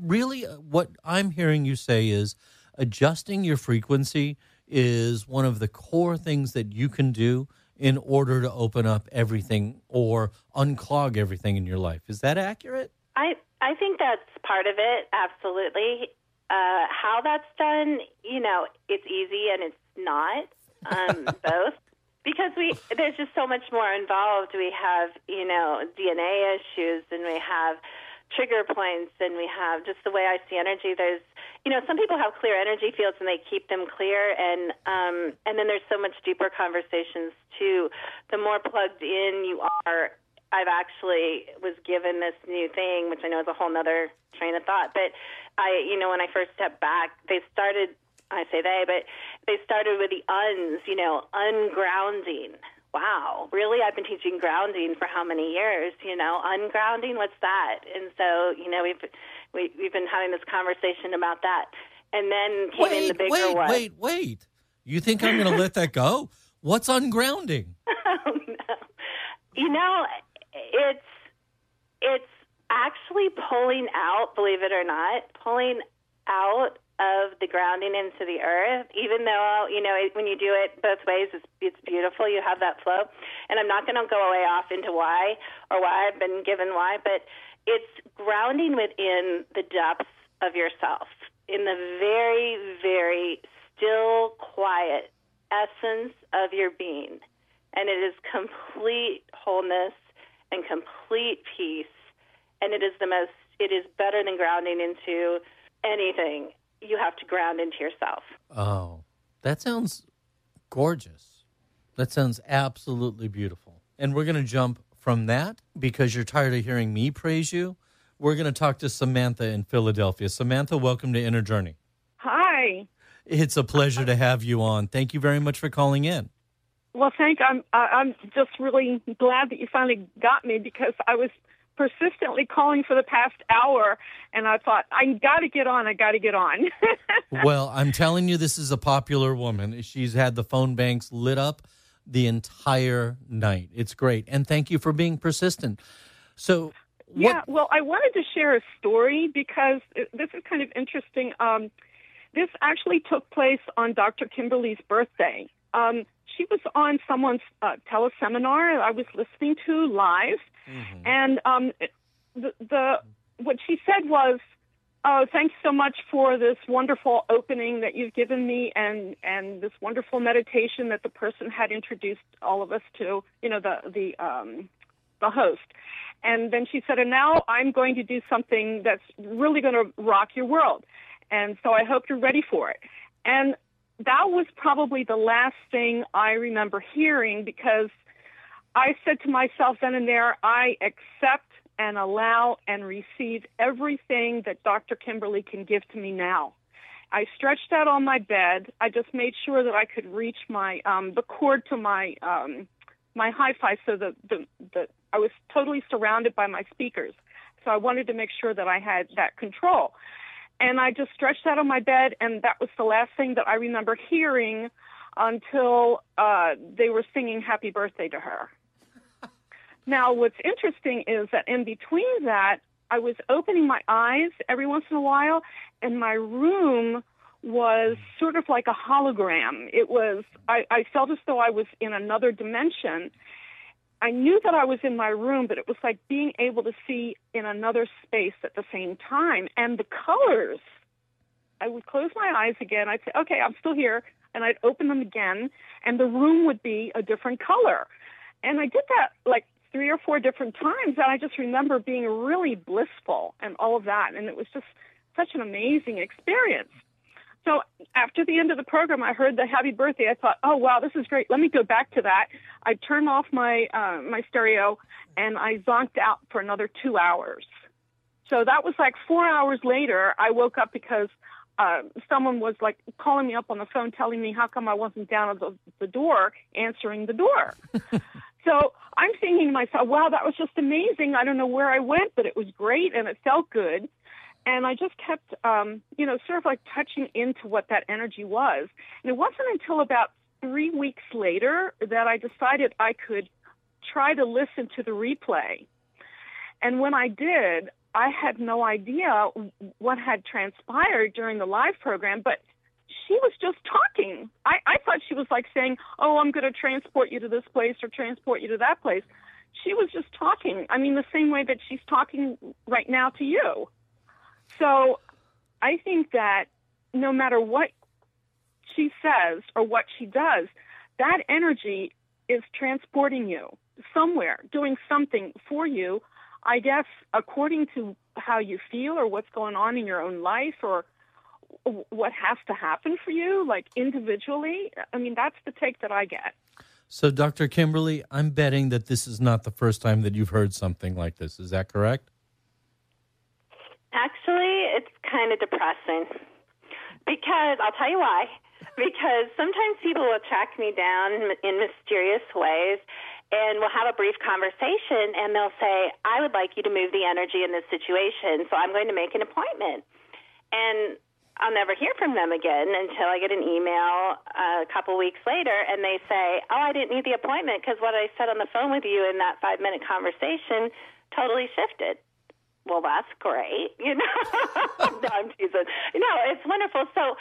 really, what I'm hearing you say is adjusting your frequency is one of the core things that you can do in order to open up everything or unclog everything in your life. Is that accurate? I think that's part of it, absolutely. How that's done, you know, it's easy and it's not, both. Because there's just so much more involved. We have, you know, DNA issues, and we have trigger points, and we have just the way I see energy. There's, you know, some people have clear energy fields and they keep them clear, and then there's so much deeper conversations too. The more plugged in you are, I've actually was given this new thing, which I know is a whole nother train of thought, but I, you know, when I first stepped back, they started with the uns, you know, ungrounding. Wow, really? I've been teaching grounding for how many years? You know, ungrounding, what's that? And so, you know, we've been having this conversation about that. And then came in the bigger one. Wait. You think I'm going to let that go? What's ungrounding? Oh, no. You know, it's actually pulling out, believe it or not, pulling out of the grounding into the earth, even though, you know, when you do it both ways, it's beautiful. You have that flow. And I'm not going to go way off into why or why I've been given why, but it's grounding within the depths of yourself, in the very, very still, quiet essence of your being. And it is complete wholeness and complete peace. And it is better than grounding into anything. You have to ground into yourself. Oh, that sounds gorgeous. That sounds absolutely beautiful. And we're going to jump from that, because you're tired of hearing me praise you. We're going to talk to Samantha in Philadelphia. Samantha, welcome to Inner Journey. Hi. It's a pleasure to have you on. Thank you very much for calling in. Well, I'm just really glad that you finally got me, because I was persistently calling for the past hour, and I thought, I got to get on. Well, I'm telling you, this is a popular woman. She's had the phone banks lit up the entire night. It's great, and thank you for being persistent. So, yeah, well, I wanted to share a story, because this is kind of interesting. This actually took place on Dr. Kimberly's birthday. She was on someone's teleseminar I was listening to live, mm-hmm. and what she said was, "Oh, thanks so much for this wonderful opening that you've given me, and this wonderful meditation that the person had introduced all of us to, you know, the host." And then she said, "And now I'm going to do something that's really going to rock your world, and so I hope you're ready for it." And that was probably the last thing I remember hearing, because I said to myself then and there, I accept and allow and receive everything that Dr. Kimberly can give to me now. I stretched out on my bed. I just made sure that I could reach my the cord to my my hi-fi, so that I was totally surrounded by my speakers. So I wanted to make sure that I had that control. And I just stretched out on my bed, and that was the last thing that I remember hearing. until they were singing happy birthday to her. Now, what's interesting is that in between that, I was opening my eyes every once in a while, and my room was sort of like a hologram. It was, I felt as though I was in another dimension. I knew that I was in my room, but it was like being able to see in another space at the same time. And the colors, I would close my eyes again. I'd say, okay, I'm still here. And I'd open them again, and the room would be a different color. And I did that like 3 or 4 different times, and I just remember being really blissful and all of that. And it was just such an amazing experience. So after the end of the program, I heard the happy birthday. I thought, oh, wow, this is great. Let me go back to that. I turned off my my stereo, and I zonked out for another 2 hours. So that was like 4 hours later. I woke up because someone was like calling me up on the phone, telling me how come I wasn't down at the door, answering the door. So I'm thinking to myself, wow, that was just amazing. I don't know where I went, but it was great, and it felt good. And I just kept, sort of like touching into what that energy was. And it wasn't until about 3 weeks later that I decided I could try to listen to the replay. And when I did, I had no idea what had transpired during the live program, but she was just talking. I thought she was like saying, oh, I'm going to transport you to this place or transport you to that place. She was just talking. I mean, the same way that she's talking right now to you. So I think that no matter what she says or what she does, that energy is transporting you somewhere, doing something for you, I guess, according to how you feel or what's going on in your own life or what has to happen for you, like individually. I mean, that's the take that I get. So, Dr. Kimberly, I'm betting that this is not the first time that you've heard something like this. Is that correct? Actually, it's kind of depressing because I'll tell you why. Because sometimes people will track me down in mysterious ways and we'll have a brief conversation and they'll say, I would like you to move the energy in this situation, so I'm going to make an appointment. And I'll never hear from them again until I get an email a couple weeks later and they say, oh, I didn't need the appointment because what I said on the phone with you in that 5-minute conversation totally shifted. Well, that's great, you know. No, I'm teasing. No, it's wonderful. So,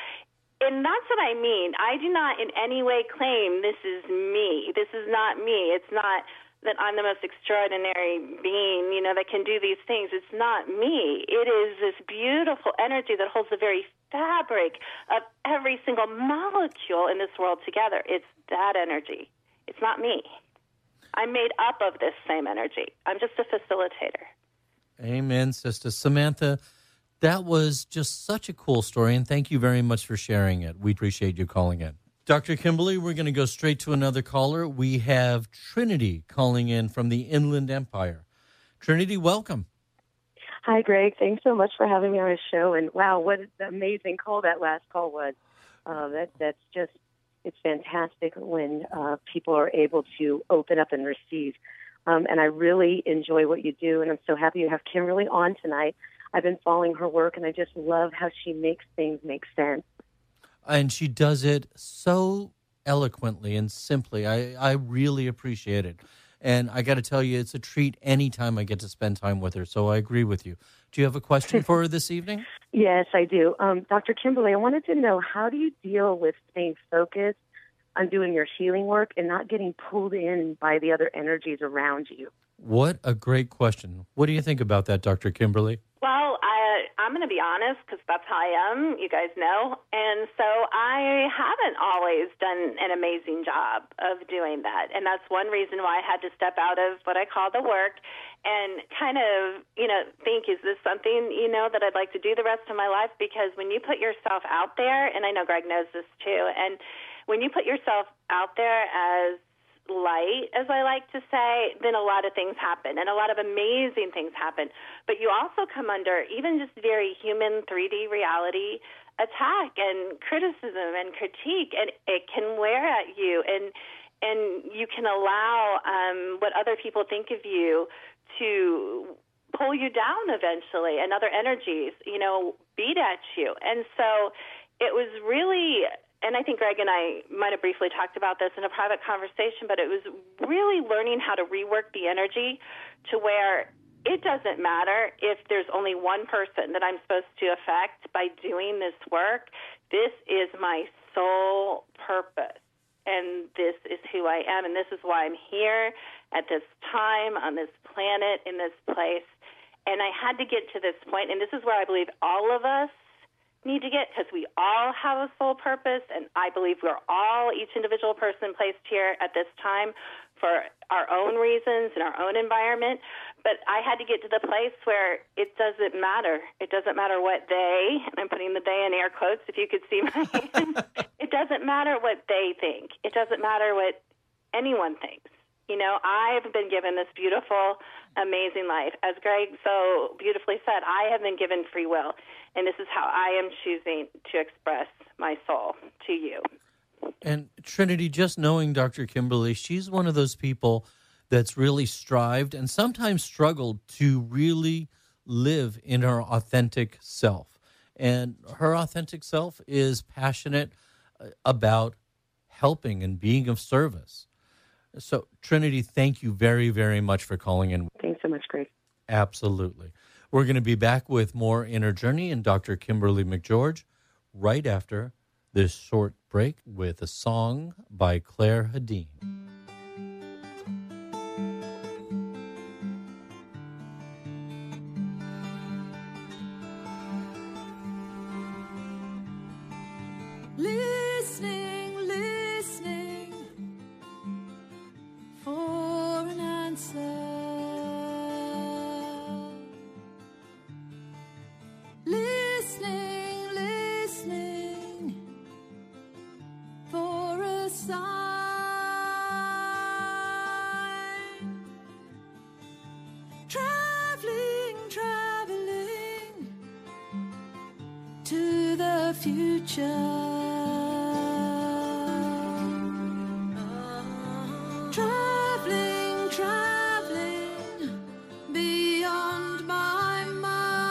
and that's what I mean. I do not in any way claim this is me. This is not me. It's not that I'm the most extraordinary being, you know, that can do these things. It's not me. It is this beautiful energy that holds the very fabric of every single molecule in this world together. It's that energy. It's not me. I'm made up of this same energy. I'm just a facilitator. Amen, Sister Samantha. That was just such a cool story, and thank you very much for sharing it. We appreciate you calling in. Dr. Kimberly, we're going to go straight to another caller. We have Trinity calling in from the Inland Empire. Trinity, welcome. Hi, Greg. Thanks so much for having me on the show, and wow, what an amazing call that last call was. That's just, it's fantastic when people are able to open up and receive. And I really enjoy what you do, and I'm so happy you have Kimberly on tonight. I've been following her work, and I just love how she makes things make sense. And she does it so eloquently and simply. I really appreciate it. And I got to tell you, it's a treat any time I get to spend time with her, so I agree with you. Do you have a question for her this evening? Yes, I do. Dr. Kimberly, I wanted to know, how do you deal with staying focused on doing your healing work and not getting pulled in by the other energies around you? What a great question. What do you think about that, Dr. Kimberly? Well, I'm going to be honest because that's how I am, you guys know. And so I haven't always done an amazing job of doing that. And that's one reason why I had to step out of what I call the work and kind of, you know, think, is this something, you know, that I'd like to do the rest of my life? Because when you put yourself out there, and I know Greg knows this too, and when you put yourself out there as light, as I like to say, then a lot of things happen, and a lot of amazing things happen. But you also come under even just very human 3D reality attack and criticism and critique, and it can wear at you, and you can allow what other people think of you to pull you down eventually, and other energies, you know, beat at you. And so it was really and I think Greg and I might have briefly talked about this in a private conversation, but it was really learning how to rework the energy to where it doesn't matter if there's only one person that I'm supposed to affect by doing this work. This is my sole purpose, and this is who I am, and this is why I'm here at this time, on this planet, in this place. And I had to get to this point, and this is where I believe all of us need to get, because we all have a soul purpose, and I believe we're all, each individual person, placed here at this time for our own reasons and our own environment. But I had to get to the place where it doesn't matter. It doesn't matter what they, and I'm putting the they in air quotes if you could see my hands. It doesn't matter what they think. It doesn't matter what anyone thinks. You know, I've been given this beautiful, amazing life. As Greg so beautifully said, I have been given free will, and this is how I am choosing to express my soul to you. And Trinity, just knowing Dr. Kimberly, she's one of those people that's really strived and sometimes struggled to really live in her authentic self. And her authentic self is passionate about helping and being of service. So, Trinity, thank you very, very much for calling in. Thanks so much, Greg. Absolutely. We're going to be back with more Inner Journey and Dr. Kimberly McGeorge right after this short break with a song by Claire Hadeen. Listening, listening for an answer. Listening. Sign. Traveling, traveling to the future. Traveling, traveling beyond my mind.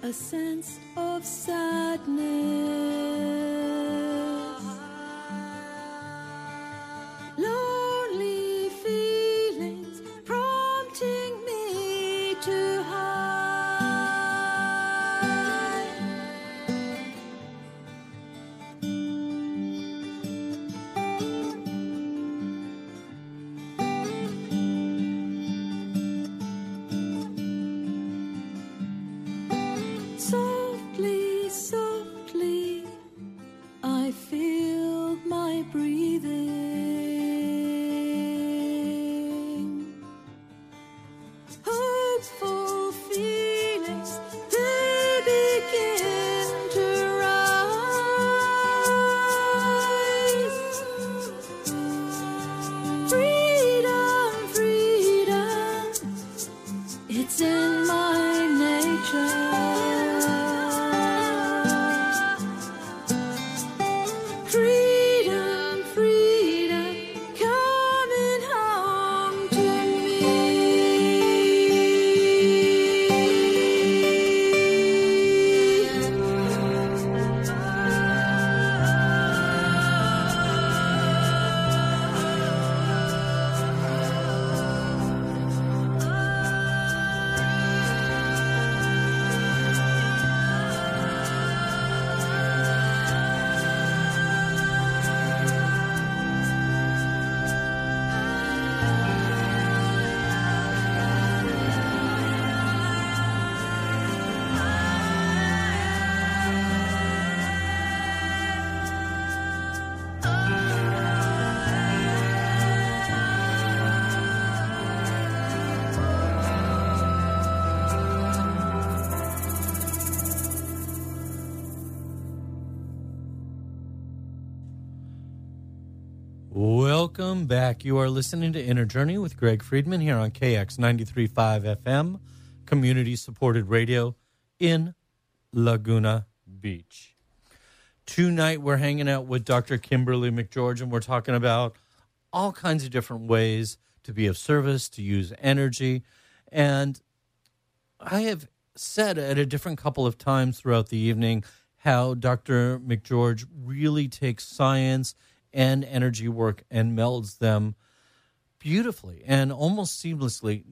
A sense of sadness. Welcome back. You are listening to Inner Journey with Greg Friedman here on KX 93.5 FM, community-supported radio in Laguna Beach. Tonight, we're hanging out with Dr. Kimberly McGeorge, and we're talking about all kinds of different ways to be of service, to use energy. And I have said at a different couple of times throughout the evening how Dr. McGeorge really takes science and energy work and melds them beautifully and almost seamlessly.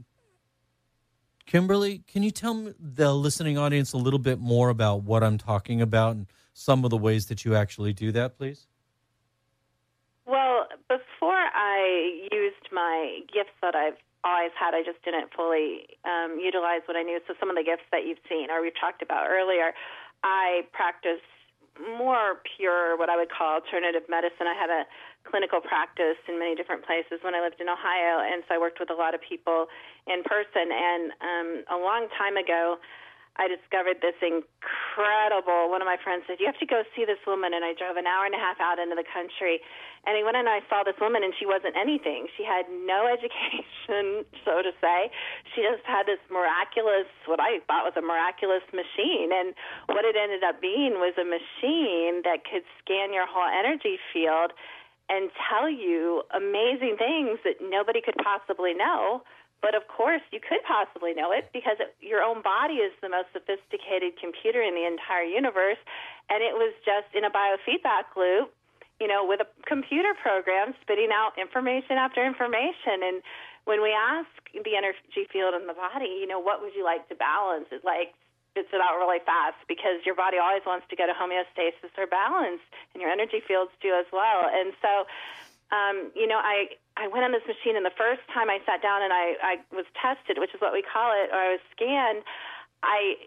Kimberly, can you tell the listening audience a little bit more about what I'm talking about and some of the ways that you actually do that, please? Well, before I used my gifts that I've always had, I just didn't fully utilize what I knew. So some of the gifts that you've seen or we've talked about earlier, I practice more pure, what I would call alternative medicine. I had a clinical practice in many different places when I lived in Ohio, and so I worked with a lot of people in person. And a long time ago, I discovered this incredible, one of my friends said, you have to go see this woman, and I drove an hour and a half out into the country, and I went and I saw this woman, and she wasn't anything. She had no education, so to say. She just had this miraculous, what I thought was a miraculous machine, and what it ended up being was a machine that could scan your whole energy field and tell you amazing things that nobody could possibly know. But, of course, you could possibly know it because your own body is the most sophisticated computer in the entire universe, and it was just in a biofeedback loop, you know, with a computer program spitting out information after information. And when we ask the energy field in the body, you know, what would you like to balance, it like spits it out really fast because your body always wants to go to homeostasis or balance, and your energy fields do as well. And so, you know, I went on this machine, and the first time I sat down and I was tested, which is what we call it, or I was scanned, I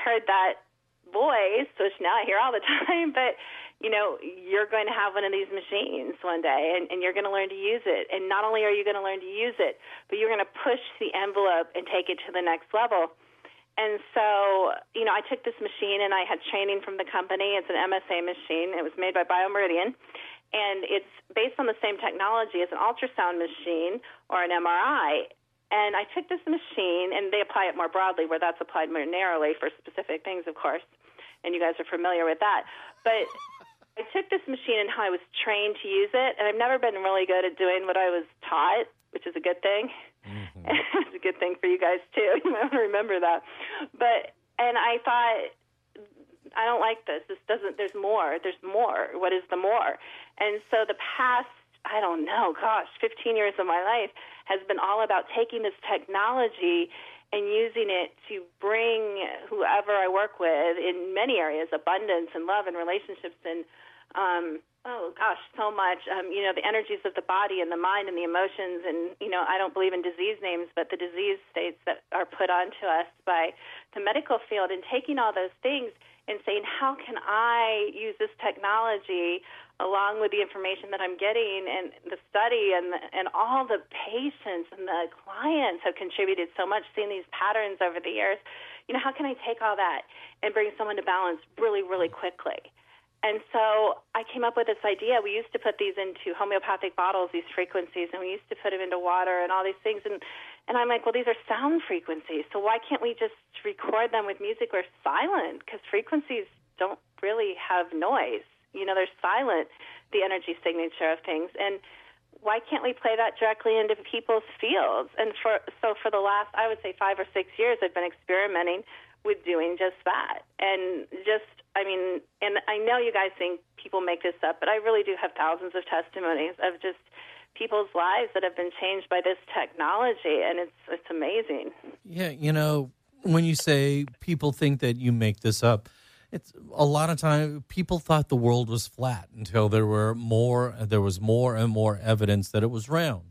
heard that voice, which now I hear all the time, but, you know, you're going to have one of these machines one day, and you're going to learn to use it. And not only are you going to learn to use it, but you're going to push the envelope and take it to the next level. And so, you know, I took this machine, and I had training from the company. It's an MSA machine. It was made by BioMeridian. And it's based on the same technology as an ultrasound machine or an MRI. And I took this machine, and they apply it more broadly, where that's applied more narrowly for specific things, of course. And you guys are familiar with that. But I took this machine and how I was trained to use it. And I've never been really good at doing what I was taught, which is a good thing. Mm-hmm. It's a good thing for you guys, too. You might want to remember that. But, and I thought, I don't like this. This doesn't, there's more. There's more. What is the more? And so the past, 15 years of my life has been all about taking this technology and using it to bring whoever I work with in many areas, abundance and love and relationships and, so much. You know, the energies of the body and the mind and the emotions and, you know, I don't believe in disease names, but the disease states that are put onto us by the medical field, and taking all those things and saying, how can I use this technology along with the information that I'm getting and the study and all the patients and the clients have contributed so much, seeing these patterns over the years. You know, how can I take all that and bring someone to balance really, really quickly? And so I came up with this idea. We used to put these into homeopathic bottles, these frequencies, and we used to put them into water and all these things. And I'm like, well, these are sound frequencies, so why can't we just record them with music or silent? Because frequencies don't really have noise. You know, they're silent, the energy signature of things. And why can't we play that directly into people's fields? And for the last, I would say, 5 or 6 years, I've been experimenting with doing just that. And just, I mean, and I know you guys think people make this up, but I really do have thousands of testimonies of just people's lives that have been changed by this technology, and it's amazing. Yeah, you know, when you say people think that you make this up, it's a lot of time people thought the world was flat until there was more and more evidence that it was round.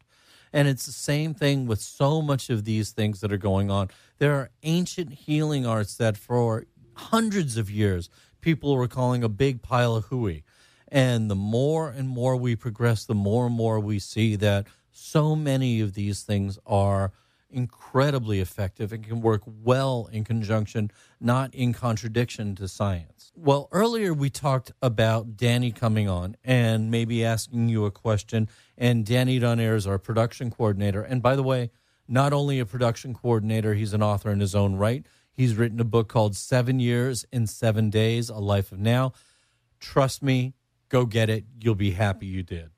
And it's the same thing with so much of these things that are going on. There are ancient healing arts that for hundreds of years people were calling a big pile of hooey. And the more and more we progress, the more and more we see that so many of these things are incredibly effective and can work well in conjunction, not in contradiction to science. Well, earlier we talked about Danny coming on and maybe asking you a question, and Danny Donayre is our production coordinator. And by the way, not only a production coordinator, he's an author in his own right. He's written a book called 7 Years in 7 Days, A Life of Now. Trust me, go get it. You'll be happy you did.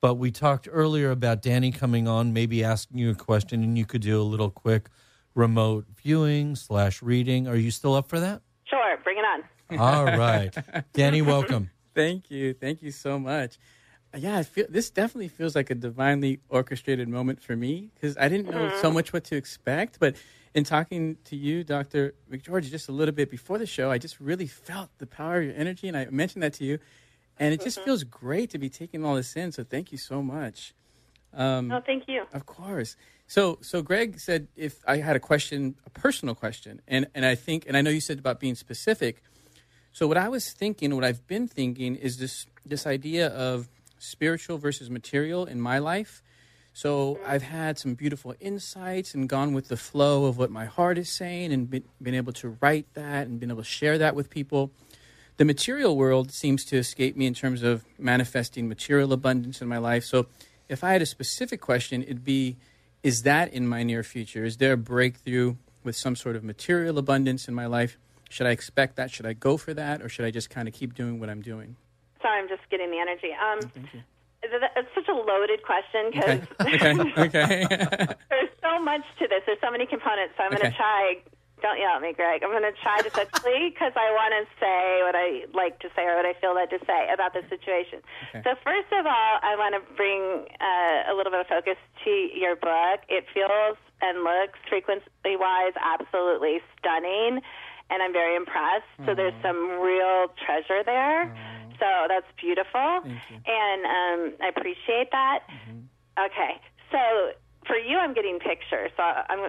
But we talked earlier about Danny coming on, maybe asking you a question, and you could do a little quick remote viewing / reading. Are you still up for that? Sure. Bring it on. All right. Danny, welcome. Thank you. Thank you so much. Yeah, this definitely feels like a divinely orchestrated moment for me because I didn't know so much what to expect. But in talking to you, Dr. McGeorge, just a little bit before the show, I just really felt the power of your energy, and I mentioned that to you. And it just feels great to be taking all this in, so thank you so much. No, thank you. Of course. So Greg said if I had a question, a personal question, and I think, and I know you said about being specific. So what I was thinking, what I've been thinking is this idea of spiritual versus material in my life. So I've had some beautiful insights and gone with the flow of what my heart is saying and been able to write that and been able to share that with people. The material world seems to escape me in terms of manifesting material abundance in my life. So if I had a specific question, it'd be, is that in my near future? Is there a breakthrough with some sort of material abundance in my life? Should I expect that? Should I go for that? Or should I just kind of keep doing what I'm doing? Sorry, I'm just getting the energy. It's such a loaded question because okay. There's so much to this. There's so many components. So I'm going to try... Don't yell at me, Greg. I'm going to try to succinctly because I want to say what I like to say or what I feel led to say about this situation. Okay. So first of all, I want to bring a little bit of focus to your book. It feels and looks frequency-wise absolutely stunning, and I'm very impressed. Aww. So there's some real treasure there. Aww. So that's beautiful, and I appreciate that. Mm-hmm. Okay, so... For you, I'm getting pictures. So and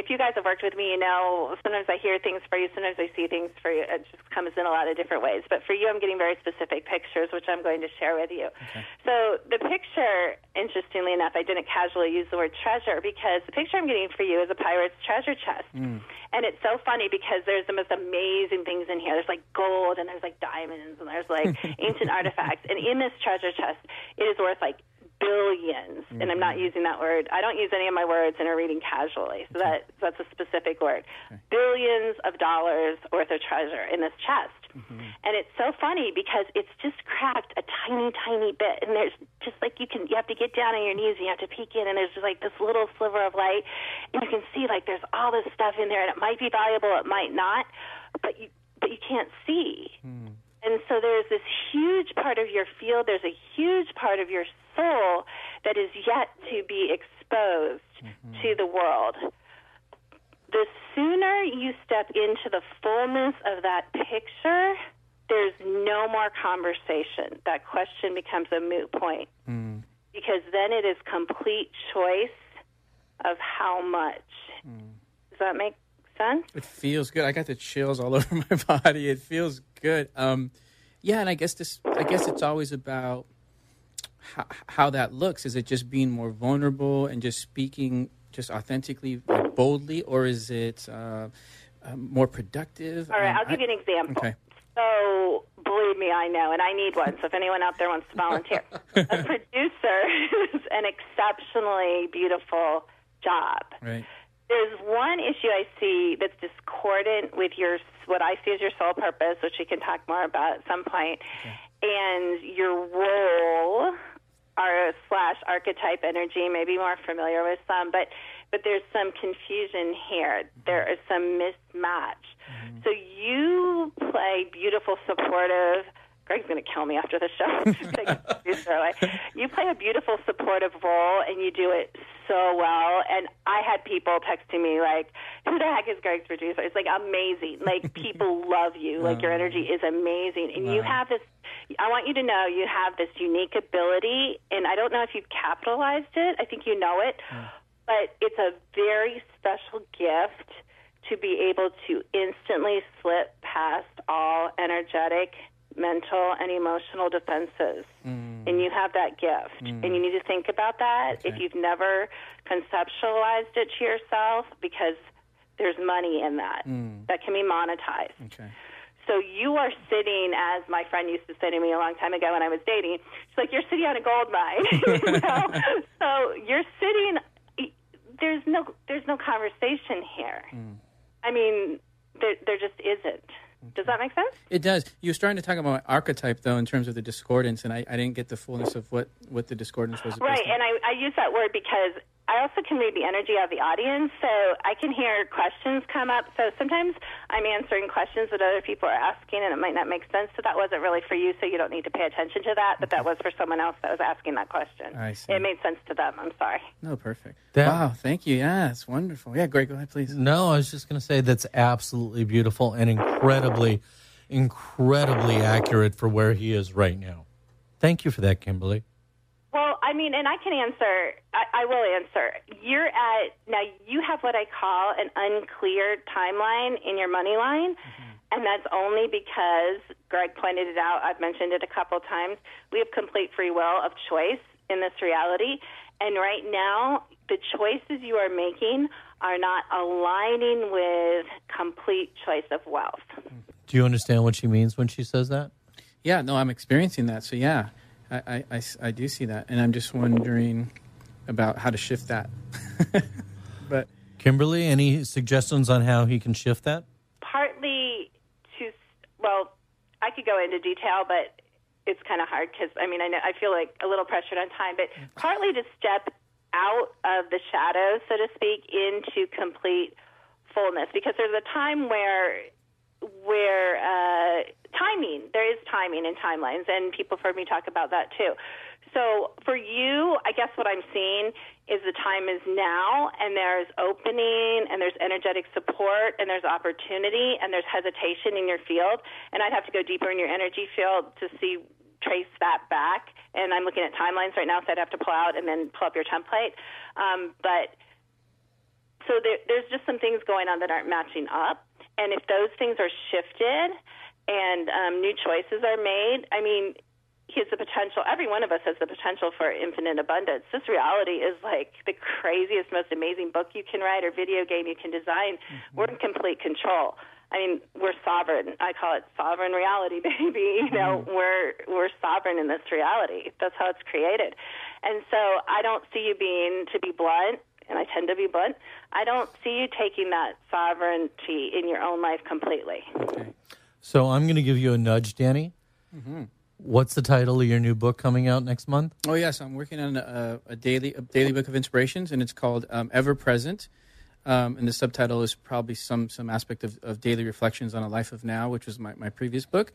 if you guys have worked with me, you know sometimes I hear things for you, sometimes I see things for you. It just comes in a lot of different ways. But for you, I'm getting very specific pictures, which I'm going to share with you. Okay. So the picture, interestingly enough, I didn't casually use the word treasure because the picture I'm getting for you is a pirate's treasure chest. Mm. And it's so funny because there's the most amazing things in here. There's like gold and there's like diamonds and there's like ancient artifacts. And in this treasure chest, it is worth like billions, and I'm not using that word. I don't use any of my words in a reading casually, so that's a specific word. Okay. Billions of dollars worth of treasure in this chest. Mm-hmm. And it's so funny because it's just cracked a tiny, tiny bit, and there's just like you have to get down on your knees, and you have to peek in, and there's just like this little sliver of light, and you can see like there's all this stuff in there, and it might be valuable, it might not, but you can't see. Mm. And so there's this huge part of your field, there's a huge part of your soul that is yet to be exposed to the world. The sooner you step into the fullness of that picture, there's no more conversation. That question becomes a moot point because then it is complete choice of how much. Does that make sense? It feels good. I got the chills all over my body. It feels good. Yeah, and I guess it's always about how that looks. Is it just being more vulnerable and just speaking just authentically, like boldly, or is it more productive? All right, I'll give you an example. Okay. So believe me, I know, and I need one. So if anyone out there wants to volunteer, a producer is an exceptionally beautiful job. Right. There's one issue I see that's discordant with what I see as your soul purpose, which we can talk more about at some point, and your role / archetype energy, maybe more familiar with some, but there's some confusion here. There is some mismatch. So you play beautiful, supportive. Greg's going to kill me after the show. You play a beautiful, supportive role, and you do it so well. And I had people texting me, like, who the heck is Greg's producer? It's, like, amazing. Like, people love you. Like, your energy is amazing. And you have this – I want you to know you have this unique ability, and I don't know if you've capitalized it. I think you know it. But it's a very special gift to be able to instantly slip past all energetic mental and emotional defenses. And you have that gift. And you need to think about that. Okay. If you've never conceptualized it to yourself, because there's money in that. That can be monetized. Okay. So you are sitting, as my friend used to say to me a long time ago when I was dating, she's like, you're sitting on a gold mine. You know? So you're sitting, there's no conversation here. I mean, there just isn't. Does that make sense? It does. You were starting to talk about archetype, though, in terms of the discordance, and I didn't get the fullness of what the discordance was. Right, and I use that word because I also can read the energy of the audience, so I can hear questions come up. So sometimes I'm answering questions that other people are asking, and it might not make sense, so that wasn't really for you, so you don't need to pay attention to that, but that was for someone else that was asking that question. I see. It made sense to them. I'm sorry. No, perfect. Wow, thank you. Yeah, it's wonderful. Yeah, Greg, go ahead, please. No, I was just going to say that's absolutely beautiful and incredibly accurate for where he is right now. Thank you for that, Kimberly. Well, I mean, and I can answer. I will answer. You're at, now you have what I call an unclear timeline in your money line, and that's only because Greg pointed it out. I've mentioned it a couple times. We have complete free will of choice in this reality, and right now the choices you are making are not aligning with complete choice of wealth. Do you understand what she means when she says that? Yeah, no, I'm experiencing that. So, yeah, I do see that. And I'm just wondering about how to shift that. But Kimberly, any suggestions on how he can shift that? Partly to, well, I could go into detail, but it's kind of hard because, I mean, I know I feel like a little pressured on time, but partly to step out of the shadows, so to speak, into complete fullness. Because there's a time where timing, there is timing in timelines, and people have heard me talk about that too. So for you, I guess what I'm seeing is the time is now, and there's opening, and there's energetic support, and there's opportunity, and there's hesitation in your field. And I'd have to go deeper in your energy field to see, trace that back, and I'm looking at timelines right now, so I'd have to pull out and then pull up your template. But so there's just some things going on that aren't matching up, and if those things are shifted and new choices are made, I mean, he has the potential, every one of us has the potential for infinite abundance. This reality is like the craziest, most amazing book you can write or video game you can design. We're in complete control. I mean, we're sovereign. I call it sovereign reality, baby. You know, we're sovereign in this reality. That's how it's created. And so I don't see you being, to be blunt, and I tend to be blunt, I don't see you taking that sovereignty in your own life completely. Okay. So I'm going to give you a nudge, Danny. What's the title of your new book coming out next month? Oh, yes. I'm working on a daily book of inspirations, and it's called Ever Present. And the subtitle is probably some aspect of daily reflections on a life of now, which was my previous book.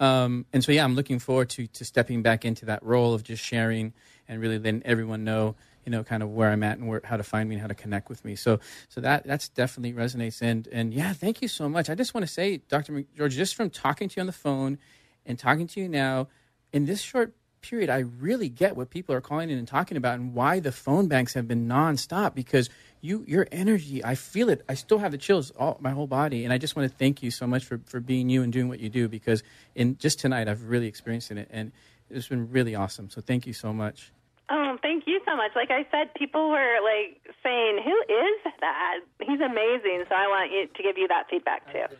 And so, yeah, I'm looking forward to stepping back into that role of just sharing and really letting everyone know, you know, kind of where I'm at and where, how to find me and how to connect with me. So that's definitely resonates. And yeah, thank you so much. I just want to say, Dr. McGeorge, just from talking to you on the phone and talking to you now, in this short period, I really get what people are calling in and talking about and why the phone banks have been nonstop, because your energy, I feel it. I still have the chills all my whole body, and I just want to thank you so much for being you and doing what you do, because in just tonight I've really experienced it, and it's been really awesome. So thank you so much. Oh, thank you so much. Like I said, people were like saying, "Who is that? He's amazing." So I want you to give you that feedback too.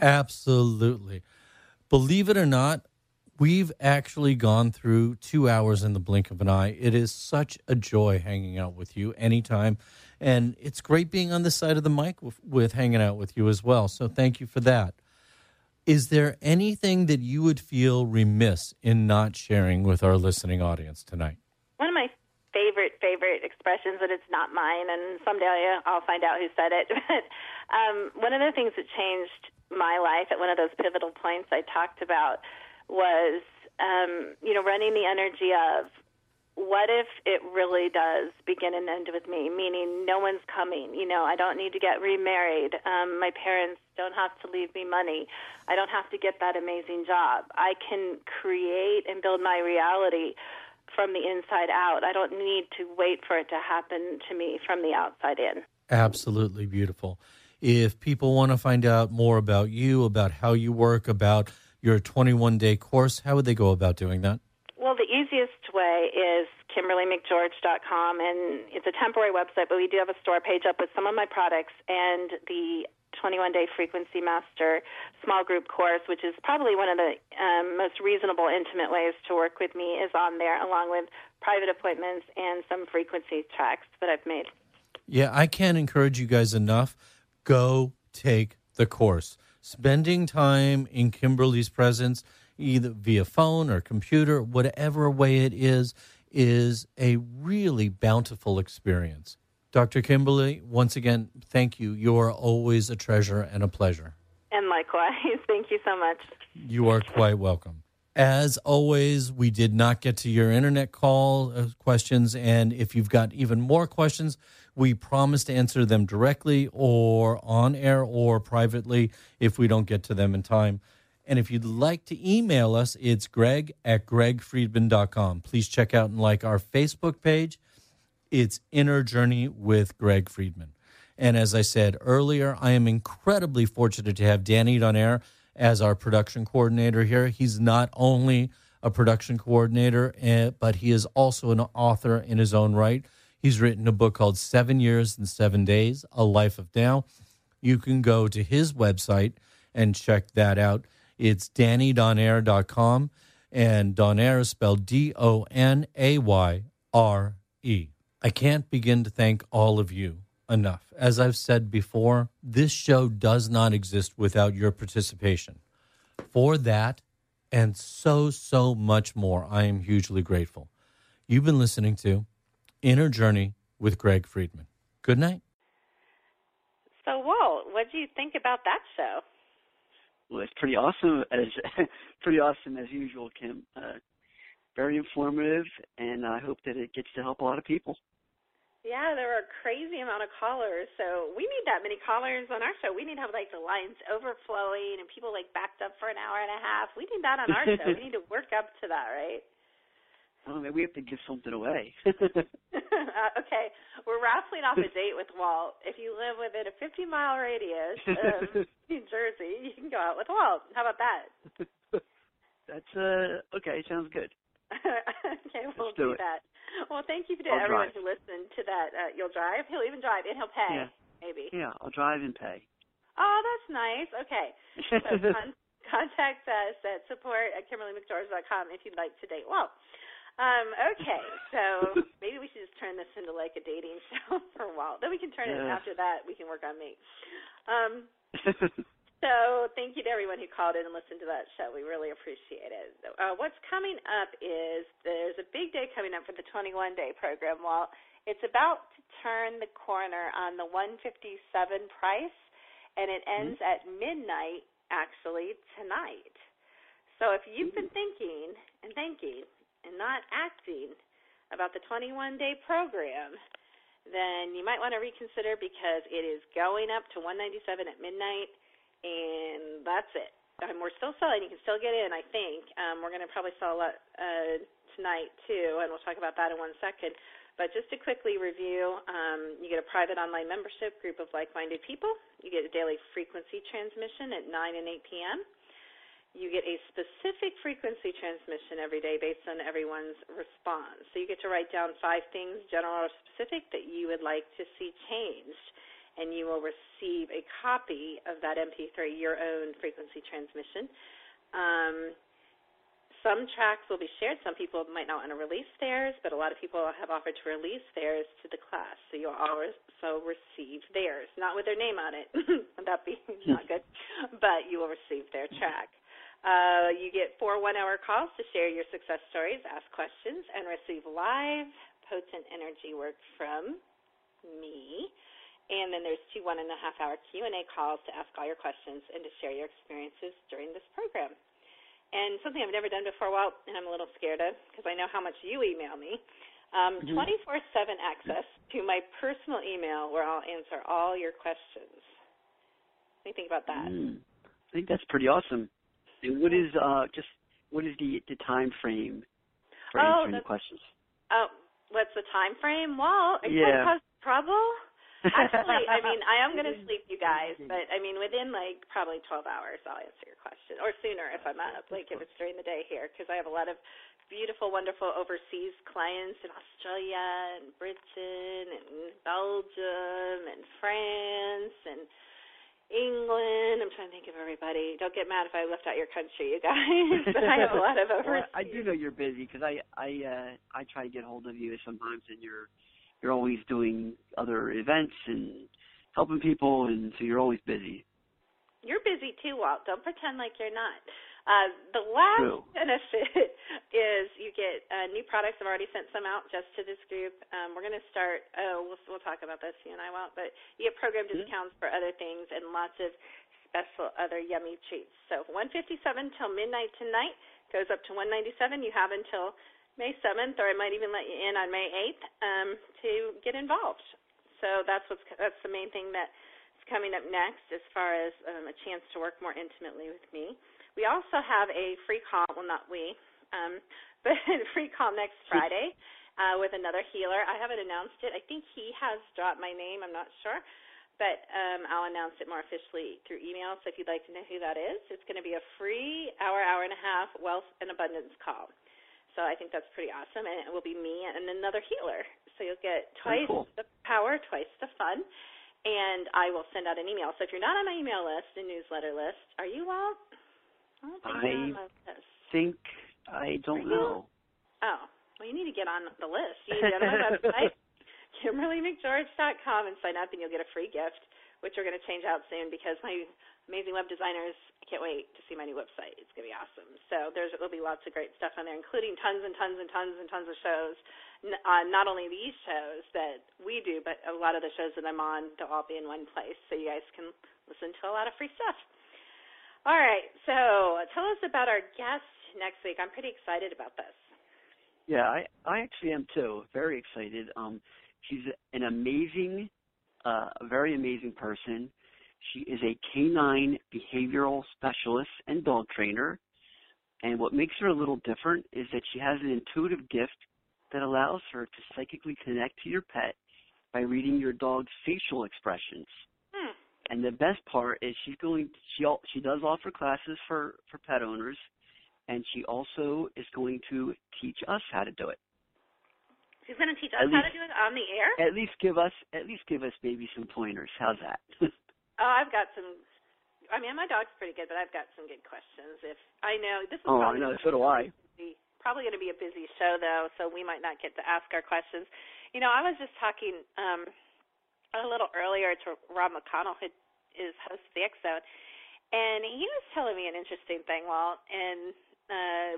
Absolutely. Believe it or not, we've actually gone through 2 hours in the blink of an eye. It is such a joy hanging out with you anytime. And it's great being on this side of the mic with hanging out with you as well. So thank you for that. Is there anything that you would feel remiss in not sharing with our listening audience tonight? One of my favorite expressions, and it's not mine, and someday I'll find out who said it. But one of the things that changed my life at one of those pivotal points I talked about was, you know, running the energy of, what if it really does begin and end with me, meaning no one's coming. You know, I don't need to get remarried. My parents don't have to leave me money. I don't have to get that amazing job. I can create and build my reality from the inside out. I don't need to wait for it to happen to me from the outside in. Absolutely beautiful. If people want to find out more about you, about how you work, about your 21-day course, how would they go about doing that? Well, the easiest way is KimberlyMcGeorge.com, and it's a temporary website, but we do have a store page up with some of my products and the 21 Day Frequency Master small group course, which is probably one of the most reasonable, intimate ways to work with me, is on there, along with private appointments and some frequency tracks that I've made. Yeah, I can't encourage you guys enough. Go take the course. Spending time in Kimberly's presence, either via phone or computer, whatever way it is a really bountiful experience. Dr. Kimberly, once again, thank you. You are always a treasure and a pleasure. And likewise. Thank you so much. You are quite welcome. As always, we did not get to your internet call questions, and if you've got even more questions, we promise to answer them directly or on air or privately if we don't get to them in time. And if you'd like to email us, it's greg@gregfriedman.com. Please check out and like our Facebook page. It's Inner Journey with Greg Friedman. And as I said earlier, I am incredibly fortunate to have Danny Donayre as our production coordinator here. He's not only a production coordinator, but he is also an author in his own right. He's written a book called 7 Years in 7 Days, A Life of Now. You can go to his website and check that out. It's DannyDonayre.com, and Donayre is spelled Donayre. I can't begin to thank all of you enough. As I've said before, this show does not exist without your participation. For that and so much more, I am hugely grateful. You've been listening to Inner Journey with Greg Friedman. Good night. So, Walt, what do you think about that show? Well, it's pretty awesome as usual, Kim. Very informative, and I hope that it gets to help a lot of people. Yeah, there were a crazy amount of callers, so we need that many callers on our show. We need to have, like, the lines overflowing and people, like, backed up for an hour and a half. We need that on our show. We need to work up to that, right? Oh, maybe we have to give something away. Okay. We're raffling off a date with Walt. If you live within a 50-mile radius of New Jersey, you can go out with Walt. How about that? That's okay. Sounds good. Okay, we'll do that. Well, thank you to everyone who listened to that. You'll drive? He'll even drive, and he'll pay, maybe. Yeah, I'll drive and pay. Oh, that's nice. Okay. So contact us at support@KimberlyMcGeorge.com if you'd like to date. Well, okay, so maybe we should just turn this into like a dating show for a while. Then we can turn it after that. We can work on me. So thank you to everyone who called in and listened to that show. We really appreciate it. What's coming up is there's a big day coming up for the 21-day program, Walt. It's about to turn the corner on the $157 price, and it ends at midnight, actually, tonight. So if you've been thinking and not acting about the 21-day program, then you might want to reconsider, because it is going up to $197 at midnight. And that's it. We're still selling. You can still get in, I think. We're going to probably sell a lot tonight, too, and we'll talk about that in one second. But just to quickly review, you get a private online membership group of like-minded people. You get a daily frequency transmission at 9 and 8 p.m. You get a specific frequency transmission every day based on everyone's response. So you get to write down 5 things, general or specific, that you would like to see changed, and you will receive a copy of that MP3, your own frequency transmission. Some tracks will be shared. Some people might not want to release theirs, but a lot of people have offered to release theirs to the class, so you'll also receive theirs, not with their name on it. That'd be not good, but you will receive their track. You get 4 one-hour calls to share your success stories, ask questions, and receive live potent energy work from me. And then there's 2 one-and-a-half-hour Q&A calls to ask all your questions and to share your experiences during this program. And something I've never done before, Walt, and I'm a little scared of, because I know how much you email me, 24/7 access to my personal email where I'll answer all your questions. What do you think about that? I think that's pretty awesome. And what is the time frame for answering the questions? What's the time frame? Well, it could cause trouble. Actually, I mean, I am going to sleep, you guys, but, I mean, within, like, probably 12 hours, I'll answer your question, or sooner if I'm up, like, if it's during the day here, because I have a lot of beautiful, wonderful overseas clients in Australia and Britain and Belgium and France and England. I'm trying to think of everybody. Don't get mad if I left out your country, you guys. But I have a lot of overseas. Well, I do know you're busy because I try to get hold of you sometimes, and you're always doing other events and helping people, and so you're always busy. You're busy too, Walt. Don't pretend like you're not. The last benefit is you get new products. I've already sent some out just to this group. We're going to start, we'll talk about this, you and I won't, but you get program discounts for other things and lots of special other yummy treats. So $157 till midnight tonight, goes up to $197. You have until May 7th, or I might even let you in on May 8th to get involved. So that's the main thing that's coming up next as far as a chance to work more intimately with me. We also have a free call, well, not we, but a free call next Friday with another healer. I haven't announced it. I think he has dropped my name. I'm not sure, but I'll announce it more officially through email. So if you'd like to know who that is, it's going to be a free hour and a half wealth and abundance call. So I think that's pretty awesome, and it will be me and another healer. So you'll get twice the power, twice the fun, and I will send out an email. So if you're not on my email list and newsletter list, are you all? I don't know. Oh, well, you need to get on the list. You need to go to my website, KimberlyMcGeorge.com, and sign up, and you'll get a free gift, which we're going to change out soon because my amazing web designers, I can't wait to see my new website. It's going to be awesome. So there'll be lots of great stuff on there, including tons and tons and tons and tons of shows, not only these shows that we do, but a lot of the shows that I'm on, they'll all be in one place, so you guys can listen to a lot of free stuff. All right, so tell us about our guest next week. I'm pretty excited about this. Yeah, I actually am too, very excited. She's an amazing, very amazing person. She is a canine behavioral specialist and dog trainer, and what makes her a little different is that she has an intuitive gift that allows her to psychically connect to your pet by reading your dog's facial expressions. And the best part is she does offer classes for pet owners, and she also is going to teach us how to do it. She's going to teach us how to do it on the air? At least give us maybe some pointers. How's that? I've got some. I mean, my dog's pretty good, but I've got some good questions. If I know this is. Oh, I know. So do I. Probably going to be a busy show though, so we might not get to ask our questions. You know, I was just talking. A little earlier to Rob McConnell, who is host of the X Zone, and he was telling me an interesting thing, Walt, and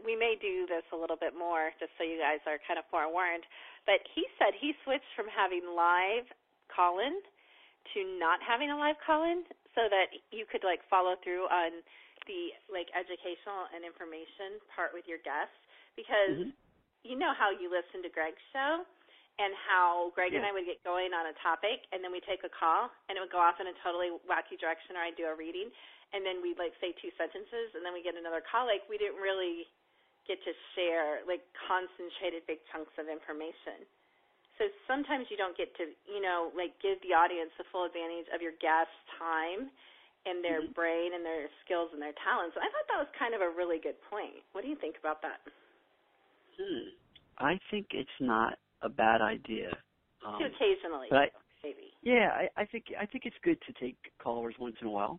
we may do this a little bit more just so you guys are kind of forewarned, but he said he switched from having live call-in to not having a live call-in so that you could, like, follow through on the, like, educational and information part with your guests because you know how you listen to Greg's show. And how Greg and I would get going on a topic, and then we take a call, and it would go off in a totally wacky direction, or I'd do a reading, and then we'd, like, say two sentences, and then we get another call. Like, we didn't really get to share, like, concentrated big chunks of information. So sometimes you don't get to, you know, like, give the audience the full advantage of your guest's time and their brain and their skills and their talents. And I thought that was kind of a really good point. What do you think about that? I think it's not a bad idea. Occasionally, maybe. Yeah, I think it's good to take callers once in a while.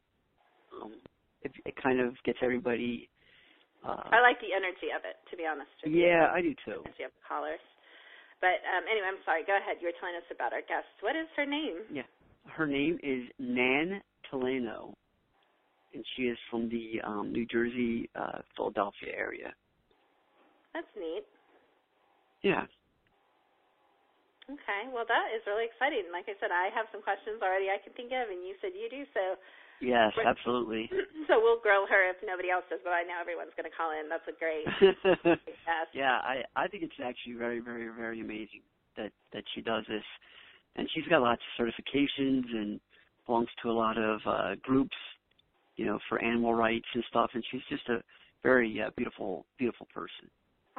It kind of gets everybody. I like the energy of it, to be honest. Yeah, I do too. The energy of the callers. But anyway, I'm sorry. Go ahead. You were telling us about our guest. What is her name? Yeah, her name is Nan Talano, and she is from the New Jersey, Philadelphia area. That's neat. Yeah. Okay, well, that is really exciting. Like I said, I have some questions already I can think of, and you said you do, so. Yes, absolutely. So we'll grill her if nobody else does, but I know everyone's going to call in. That's a great guest. Yeah, I think it's actually very, very, very amazing that she does this. And she's got lots of certifications and belongs to a lot of groups, you know, for animal rights and stuff, and she's just a very beautiful, beautiful person.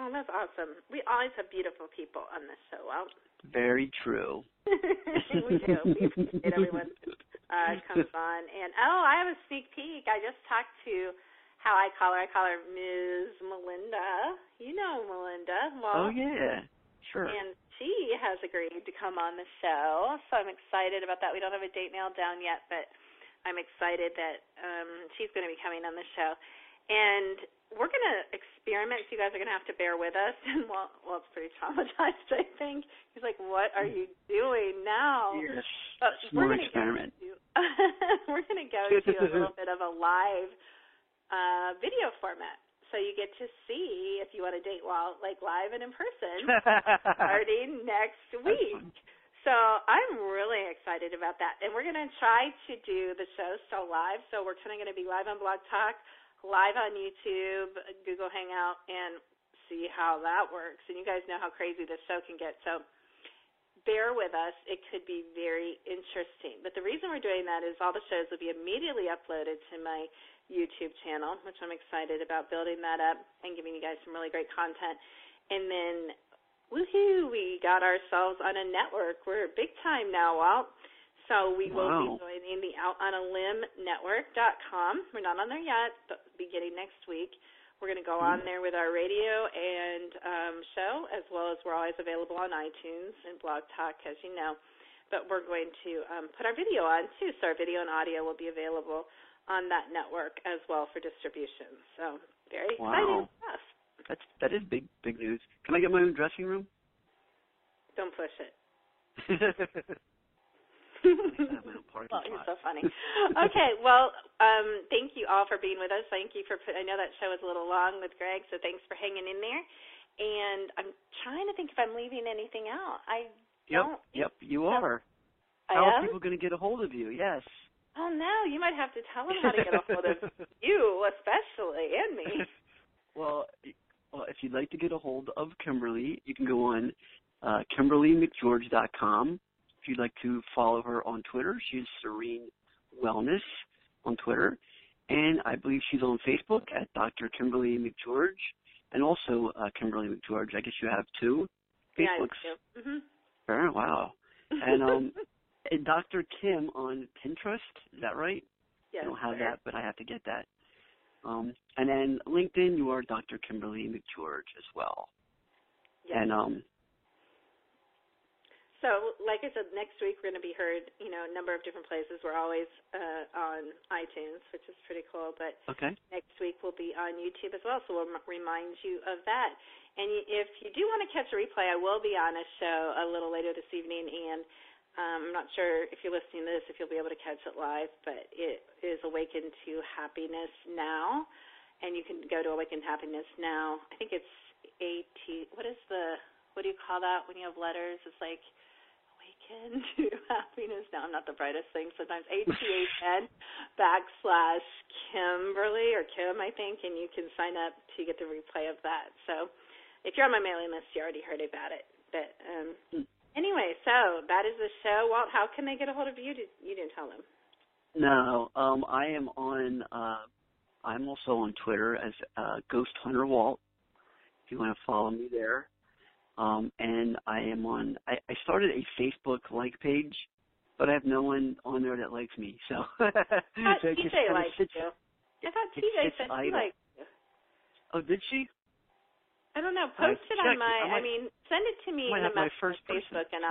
Oh, that's awesome. We always have beautiful people on this show. Well, very true. We do. We appreciate everyone comes on. And, oh, I have a sneak peek. I just talked to how I call her. I call her Ms. Melinda. You know Melinda. Well, oh, yeah. Sure. And she has agreed to come on the show, so I'm excited about that. We don't have a date nailed down yet, but I'm excited that she's going to be coming on the show. And we're going to experiment. So you guys are going to have to bear with us. And well, it's pretty traumatized, I think. He's like, what are you doing now? Yes, it's more experiment. We're going to go to a little bit of a live video format. So you get to see, if you want to date while, like, live and in person, starting next week. So I'm really excited about that. And we're going to try to do the show still live. So we're kind of going to be live on Blog Talk, live on YouTube, Google Hangout, and see how that works. And you guys know how crazy this show can get. So bear with us. It could be very interesting. But the reason we're doing that is all the shows will be immediately uploaded to my YouTube channel, which I'm excited about building that up and giving you guys some really great content. And then, woohoo, we got ourselves on a network. We're big time now, Walt. So we will be joining the Out on a Limb Network.com. We're not on there yet, but beginning next week, we're going to go on there with our radio and show, as well as we're always available on iTunes and Blog Talk, as you know. But we're going to put our video on, too, so our video and audio will be available on that network as well for distribution. So very exciting stuff. That is big news. Can I get my own dressing room? Don't push it. Well, you're so funny. Okay, well, thank you all for being with us. Thank you for I know that show was a little long with Greg, so thanks for hanging in there. And I'm trying to think if I'm leaving anything out. Yep, you are. How are people going to get a hold of you? Yes. Oh, no, you might have to tell them how to get a hold of you, especially, and me. Well, if you'd like to get a hold of Kimberly, you can go on KimberlyMcGeorge.com. If you'd like to follow her on Twitter, she's Serene Wellness on Twitter. And I believe she's on Facebook at Dr. Kimberly McGeorge and also Kimberly McGeorge. I guess you have two Facebooks. Yeah, I do. Fair, wow. And and Dr. Kim on Pinterest, is that right? Yes. I don't have that, but I have to get that. And then LinkedIn, you are Dr. Kimberly McGeorge as well. Yes. And so, like I said, next week we're going to be heard, a number of different places. We're always on iTunes, which is pretty cool. But next week we'll be on YouTube as well, so we'll remind you of that. And if you do want to catch a replay, I will be on a show a little later this evening, and I'm not sure if you're listening to this, if you'll be able to catch it live, but it is Awaken to Happiness Now, and you can go to Awaken to Happiness Now. I think it's what do you call that when you have letters? It's like Awaken to Happiness Now. I'm not the brightest thing sometimes. ATHN/Kimberly or Kim, I think, and you can sign up to get the replay of that. So if you're on my mailing list, you already heard about it, but anyway, so that is the show. Walt, how can they get a hold of you? You didn't tell them. No, I'm also on Twitter as Ghost Hunter Walt, if you want to follow me there. And I started a Facebook like page, but I have no one on there that likes me. So I thought TJ liked you. I thought TJ said she liked you. Oh, did she? I don't know. Post it on my. Send it to me in a message on Facebook, and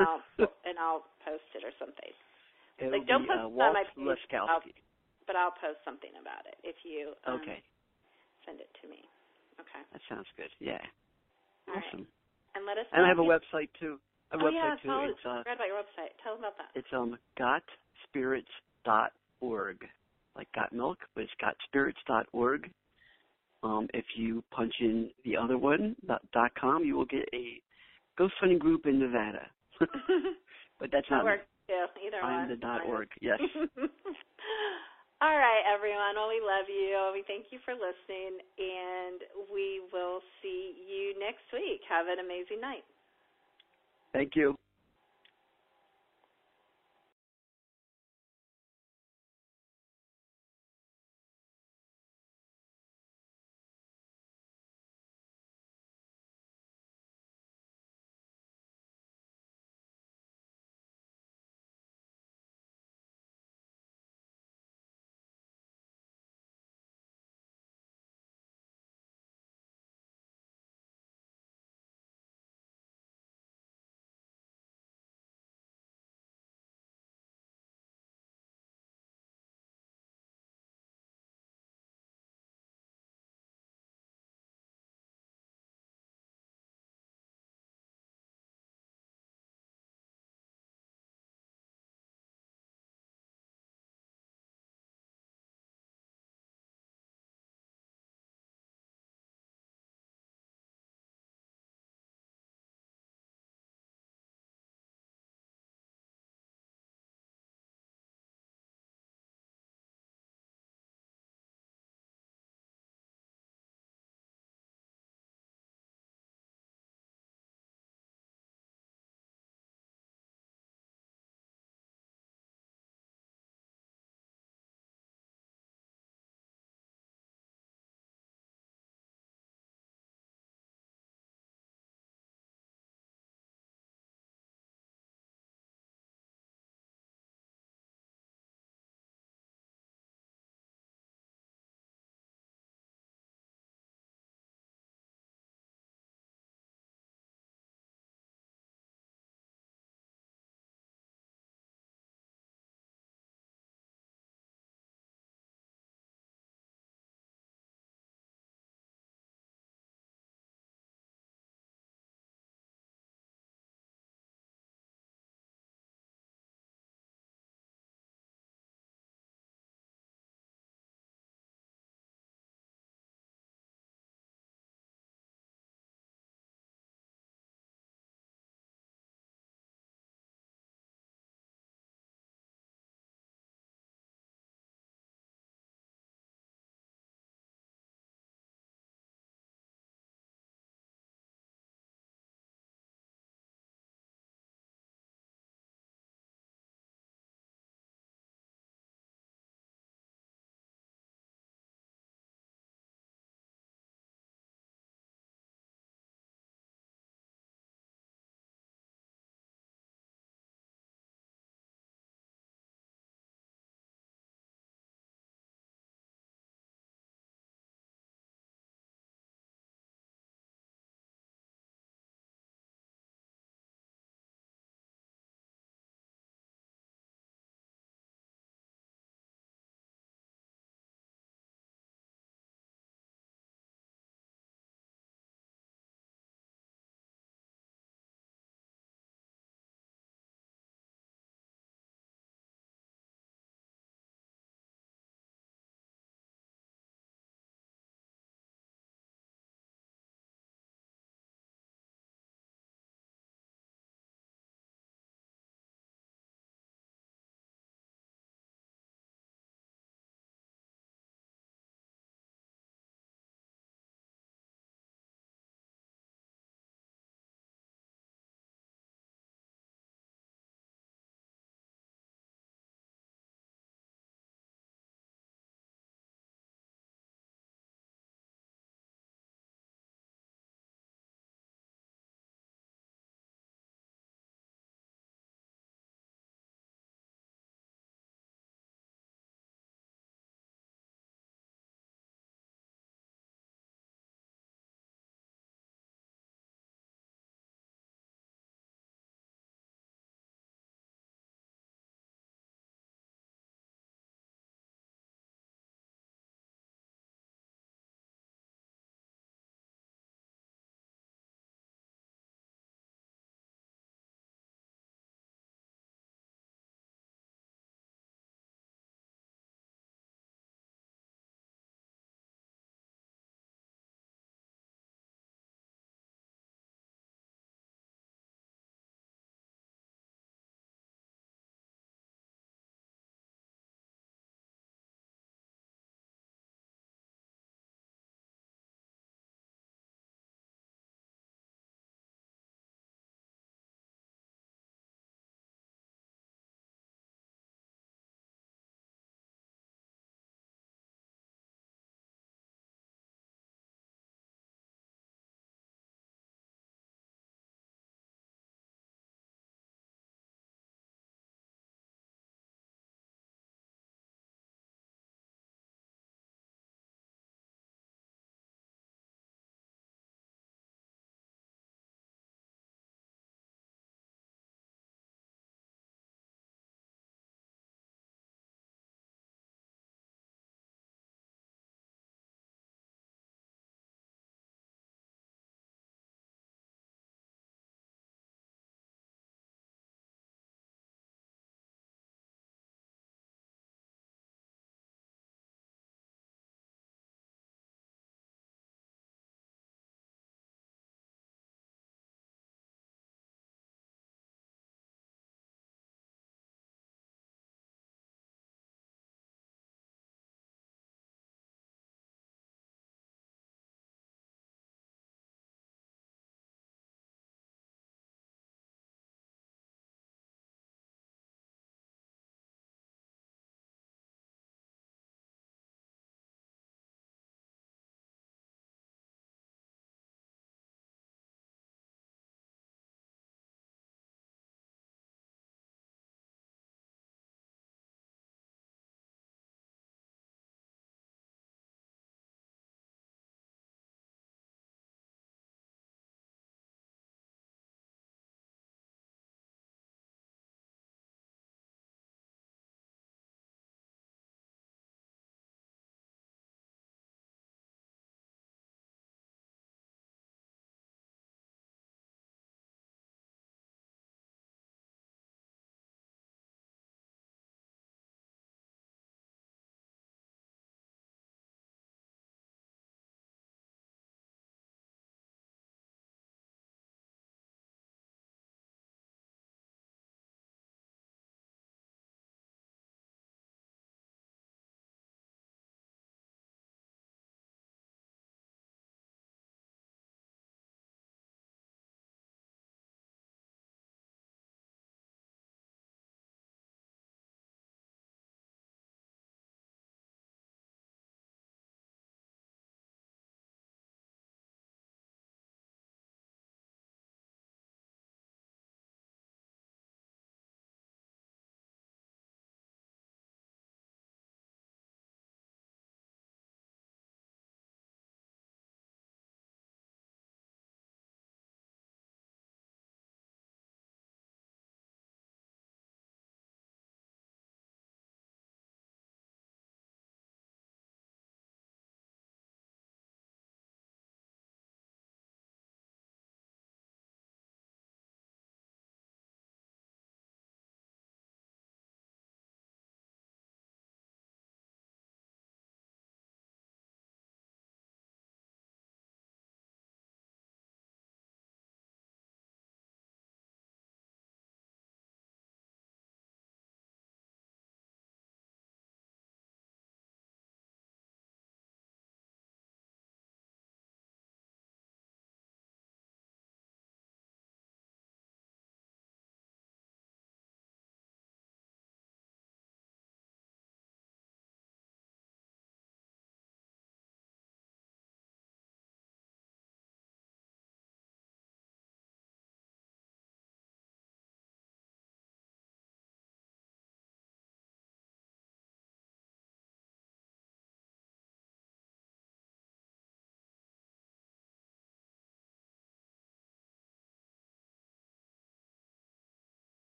I'll post it or something. Like, don't post it on my page, but I'll post something about it if you send it to me. Okay. That sounds good. Yeah. Awesome. And let us. And I have a website too. I read about your website. Tell them about that. It's gotspirits.org, like got milk, but it's gotspirits.org. If you punch in the other one, .com, you will get a ghost hunting group in Nevada. But that's not work. Yeah, either one. I'm the .org, yes. All right, everyone. Well, we love you. We thank you for listening, and we will see you next week. Have an amazing night. Thank you.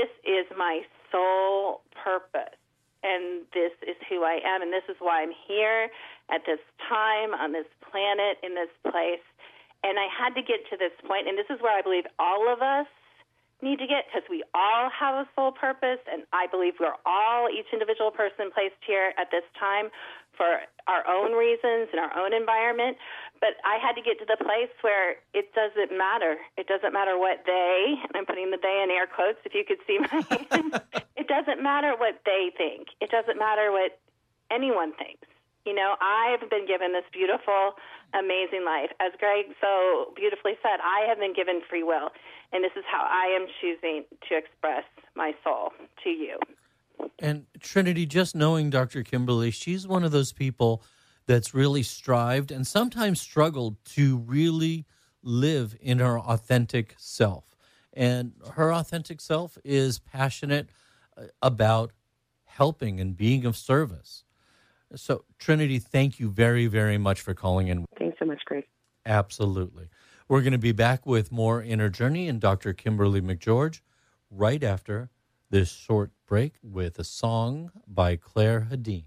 This is my sole purpose, and this is who I am, and this is why I'm here at this time, on this planet, in this place. And I had to get to this point, and this is where I believe all of us need to get, because we all have a soul purpose, and I believe we're all, each individual person placed here at this time for our own reasons and our own environment. But I had to get to the place where it doesn't matter. It doesn't matter what they, and I'm putting the they in air quotes if you could see my hands. It doesn't matter what they think. It doesn't matter what anyone thinks. You know, I've been given this beautiful, amazing life. As Greg so beautifully said, I have been given free will, and this is how I am choosing to express my soul to you. And Trinity, just knowing Dr. Kimberly, she's one of those people that's really strived and sometimes struggled to really live in her authentic self. And her authentic self is passionate about helping and being of service. So, Trinity, thank you very, very much for calling in. Thanks so much, Greg. Absolutely. We're going to be back with more Inner Journey and Dr. Kimberly McGeorge right after this short break with a song by Claire Hadeen.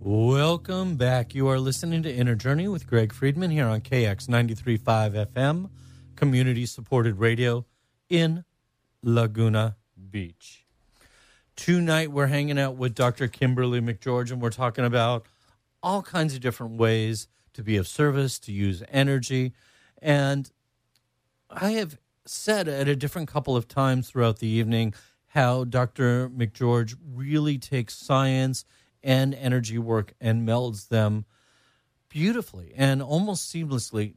Welcome back. You are listening to Inner Journey with Greg Friedman here on KX 93.5 FM, community-supported radio in Laguna Beach. Tonight we're hanging out with Dr. Kimberly McGeorge, and we're talking about all kinds of different ways to be of service, to use energy. And I have said at a different couple of times throughout the evening how Dr. McGeorge really takes science and energy work and melds them beautifully and almost seamlessly.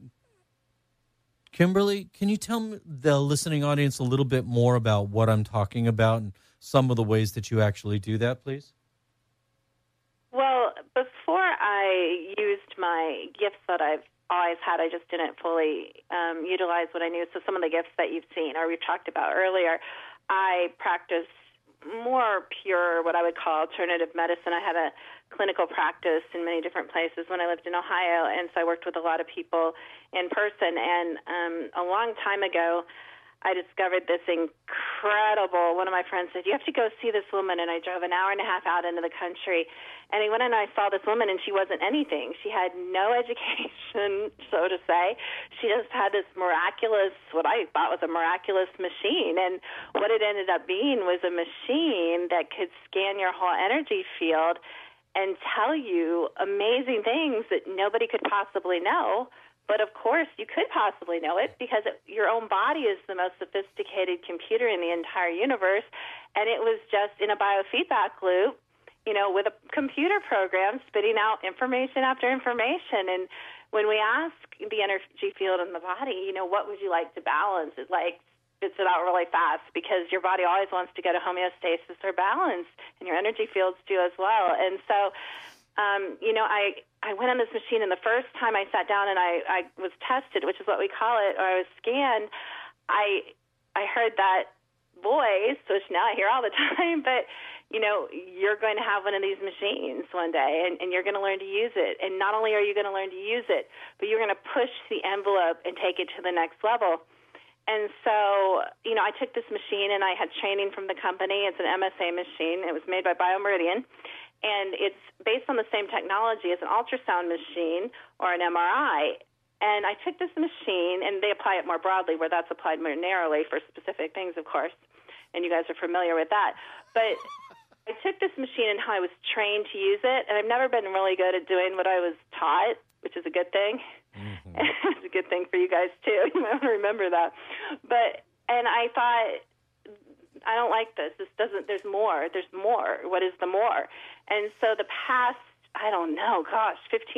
Kimberly, can you tell the listening audience a little bit more about what I'm talking about and some of the ways that you actually do that, please? Well, before I used my gifts that I've always had, I just didn't fully utilize what I knew. So some of the gifts that you've seen or we've talked about earlier, I practiced more pure, what I would call alternative medicine. I had a clinical practice in many different places when I lived in Ohio, and so I worked with a lot of people in person. And a long time ago, I discovered this incredible, one of my friends said, you have to go see this woman. And I drove an hour and a half out into the country. And I went and I saw this woman, and she wasn't anything. She had no education, so to say. She just had this miraculous, what I thought was a miraculous machine. And what it ended up being was a machine that could scan your whole energy field and tell you amazing things that nobody could possibly know. But, of course, you could possibly know it because your own body is the most sophisticated computer in the entire universe, and it was just in a biofeedback loop, you know, with a computer program spitting out information after information. And when we ask the energy field in the body, you know, what would you like to balance, it like spits it out really fast because your body always wants to go to homeostasis or balance, and your energy fields do as well. And so, you know, I went on this machine, and the first time I sat down and I was tested, which is what we call it, or I was scanned, I heard that voice, which now I hear all the time, but, you know, you're going to have one of these machines one day, and you're going to learn to use it. And not only are you going to learn to use it, but you're going to push the envelope and take it to the next level. And so, you know, I took this machine, and I had training from the company. It's an MSA machine. It was made by BioMeridian. And it's based on the same technology as an ultrasound machine or an MRI. And I took this machine, and they apply it more broadly, where that's applied more narrowly for specific things, of course. And you guys are familiar with that. But I took this machine and how I was trained to use it. And I've never been really good at doing what I was taught, which is a good thing. Mm-hmm. It's a good thing for you guys, too. You might want to remember that. But, and I thought, I don't like this. This doesn't, there's more. There's more. What is the more? And so the past, 15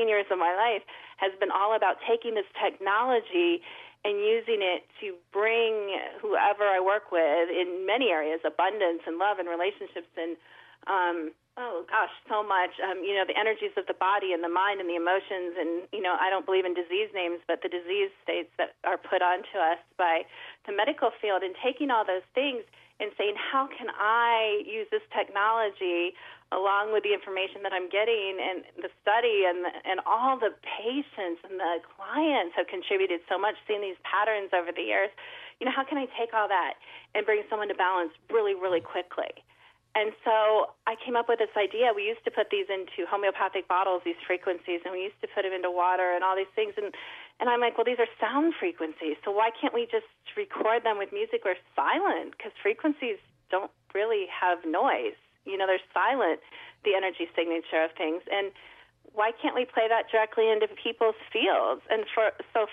years of my life has been all about taking this technology and using it to bring whoever I work with in many areas, abundance and love and relationships and, so much. You know, the energies of the body and the mind and the emotions and, you know, I don't believe in disease names, but the disease states that are put onto us by the medical field, and taking all those things and saying, how can I use this technology along with the information that I'm getting and the study and all the patients and the clients have contributed so much, seeing these patterns over the years. You know, how can I take all that and bring someone to balance really, really quickly? And so I came up with this idea. We used to put these into homeopathic bottles, these frequencies, and we used to put them into water and all these things. And I'm like, well, these are sound frequencies, so why can't we just record them with music or silent? Because frequencies don't really have noise. you know, they're silent, the energy signature of things. And why can't we play that directly into people's fields? And for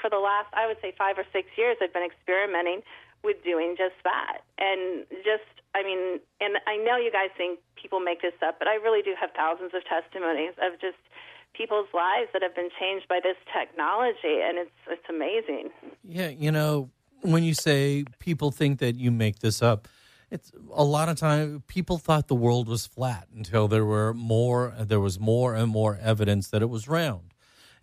the last, I would say, 5 or 6 years, I've been experimenting with doing just that. And just, I mean, and I know you guys think people make this up, but I really do have thousands of testimonies of just people's lives that have been changed by this technology, and it's amazing. Yeah, you know, when you say people think that you make this up, it's a lot of time people thought the world was flat until there was more and more evidence that it was round.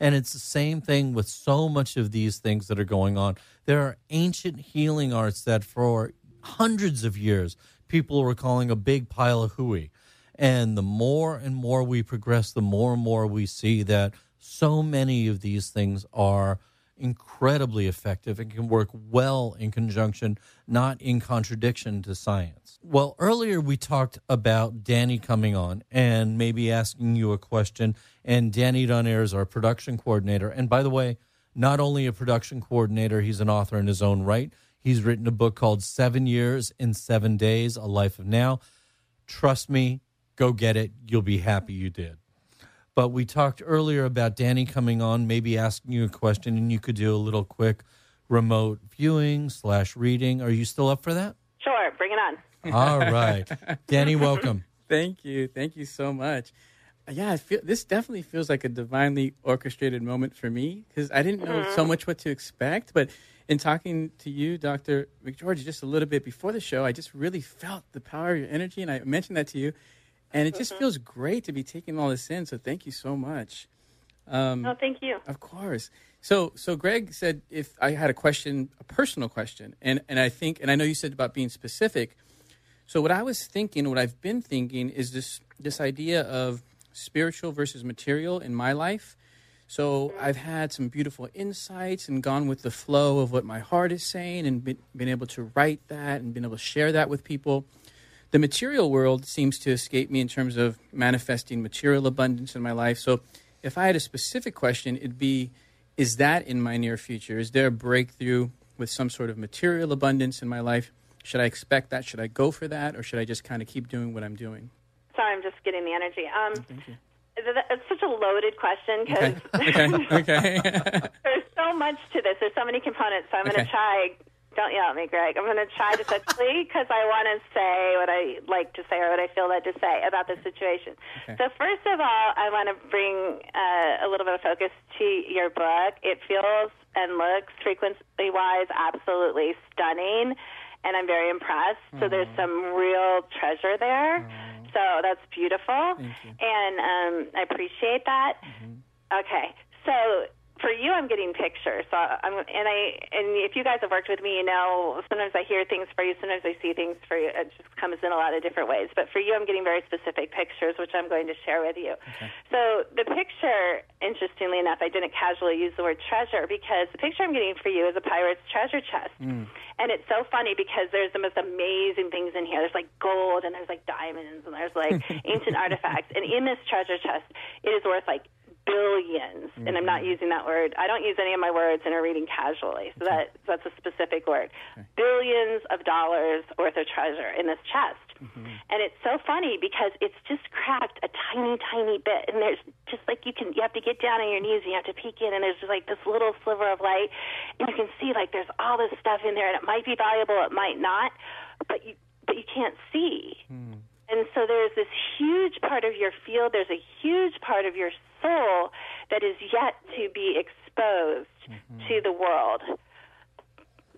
And it's the same thing with so much of these things that are going on. There are ancient healing arts that for hundreds of years people were calling a big pile of hooey. And the more and more we progress, the more and more we see that so many of these things are incredibly effective and can work well in conjunction, not in contradiction to science. Well, earlier we talked about Danny coming on and maybe asking you a question. And Danny Donayre is our production coordinator. And by the way, not only a production coordinator, he's an author in his own right. He's written a book called 7 Years in 7 Days, A Life of Now. Trust me, go get it. You'll be happy you did. But we talked earlier about Danny coming on, maybe asking you a question, and you could do a little quick remote viewing / reading. Are you still up for that? Sure. Bring it on. All right. Danny, welcome. Thank you. Thank you so much. Yeah, this definitely feels like a divinely orchestrated moment for me because I didn't know so much what to expect. But in talking to you, Dr. McGeorge, just a little bit before the show, I just really felt the power of your energy, and I mentioned that to you. And it just feels great to be taking all this in, so thank you so much. No, thank you. Of course. So Greg said if I had a question, a personal question, and I think, and I know you said about being specific. So what I was thinking, what I've been thinking is this idea of spiritual versus material in my life. So I've had some beautiful insights and gone with the flow of what my heart is saying and been able to write that and been able to share that with people. The material world seems to escape me in terms of manifesting material abundance in my life. So if I had a specific question, it'd be, is that in my near future? Is there a breakthrough with some sort of material abundance in my life? Should I expect that? Should I go for that? Or should I just kind of keep doing what I'm doing? Sorry, I'm just getting the energy. Thank you. It's such a loaded question because okay. There's so much to this. There's so many components. So I'm going to try... Don't yell at me, Greg. I'm going to try to succinctly because I want to say what I like to say or what I feel led to say about this situation. Okay. So first of all, I want to bring a little bit of focus to your book. It feels and looks frequency-wise absolutely stunning, and I'm very impressed. Aww. So there's some real treasure there. Aww. So that's beautiful, and I appreciate that. Mm-hmm. Okay, so... For you, I'm getting pictures. So and if you guys have worked with me, you know sometimes I hear things for you, sometimes I see things for you. It just comes in a lot of different ways. But for you, I'm getting very specific pictures, which I'm going to share with you. Okay. So the picture, interestingly enough, I didn't casually use the word treasure because the picture I'm getting for you is a pirate's treasure chest. Mm. And it's so funny because there's the most amazing things in here. There's like gold and there's like diamonds and there's like ancient artifacts. And in this treasure chest, it is worth like billions, and I'm not using that word. I don't use any of my words in a reading casually, so that's a specific word. Okay. Billions of dollars worth of treasure in this chest. Mm-hmm. And it's so funny because it's just cracked a tiny, tiny bit, and there's just like you have to get down on your knees, and you have to peek in, and there's just like this little sliver of light, and you can see like there's all this stuff in there, and it might be valuable, it might not, but you can't see. Mm. And so there's this huge part of your field, there's a huge part of your soul that is yet to be exposed to the world.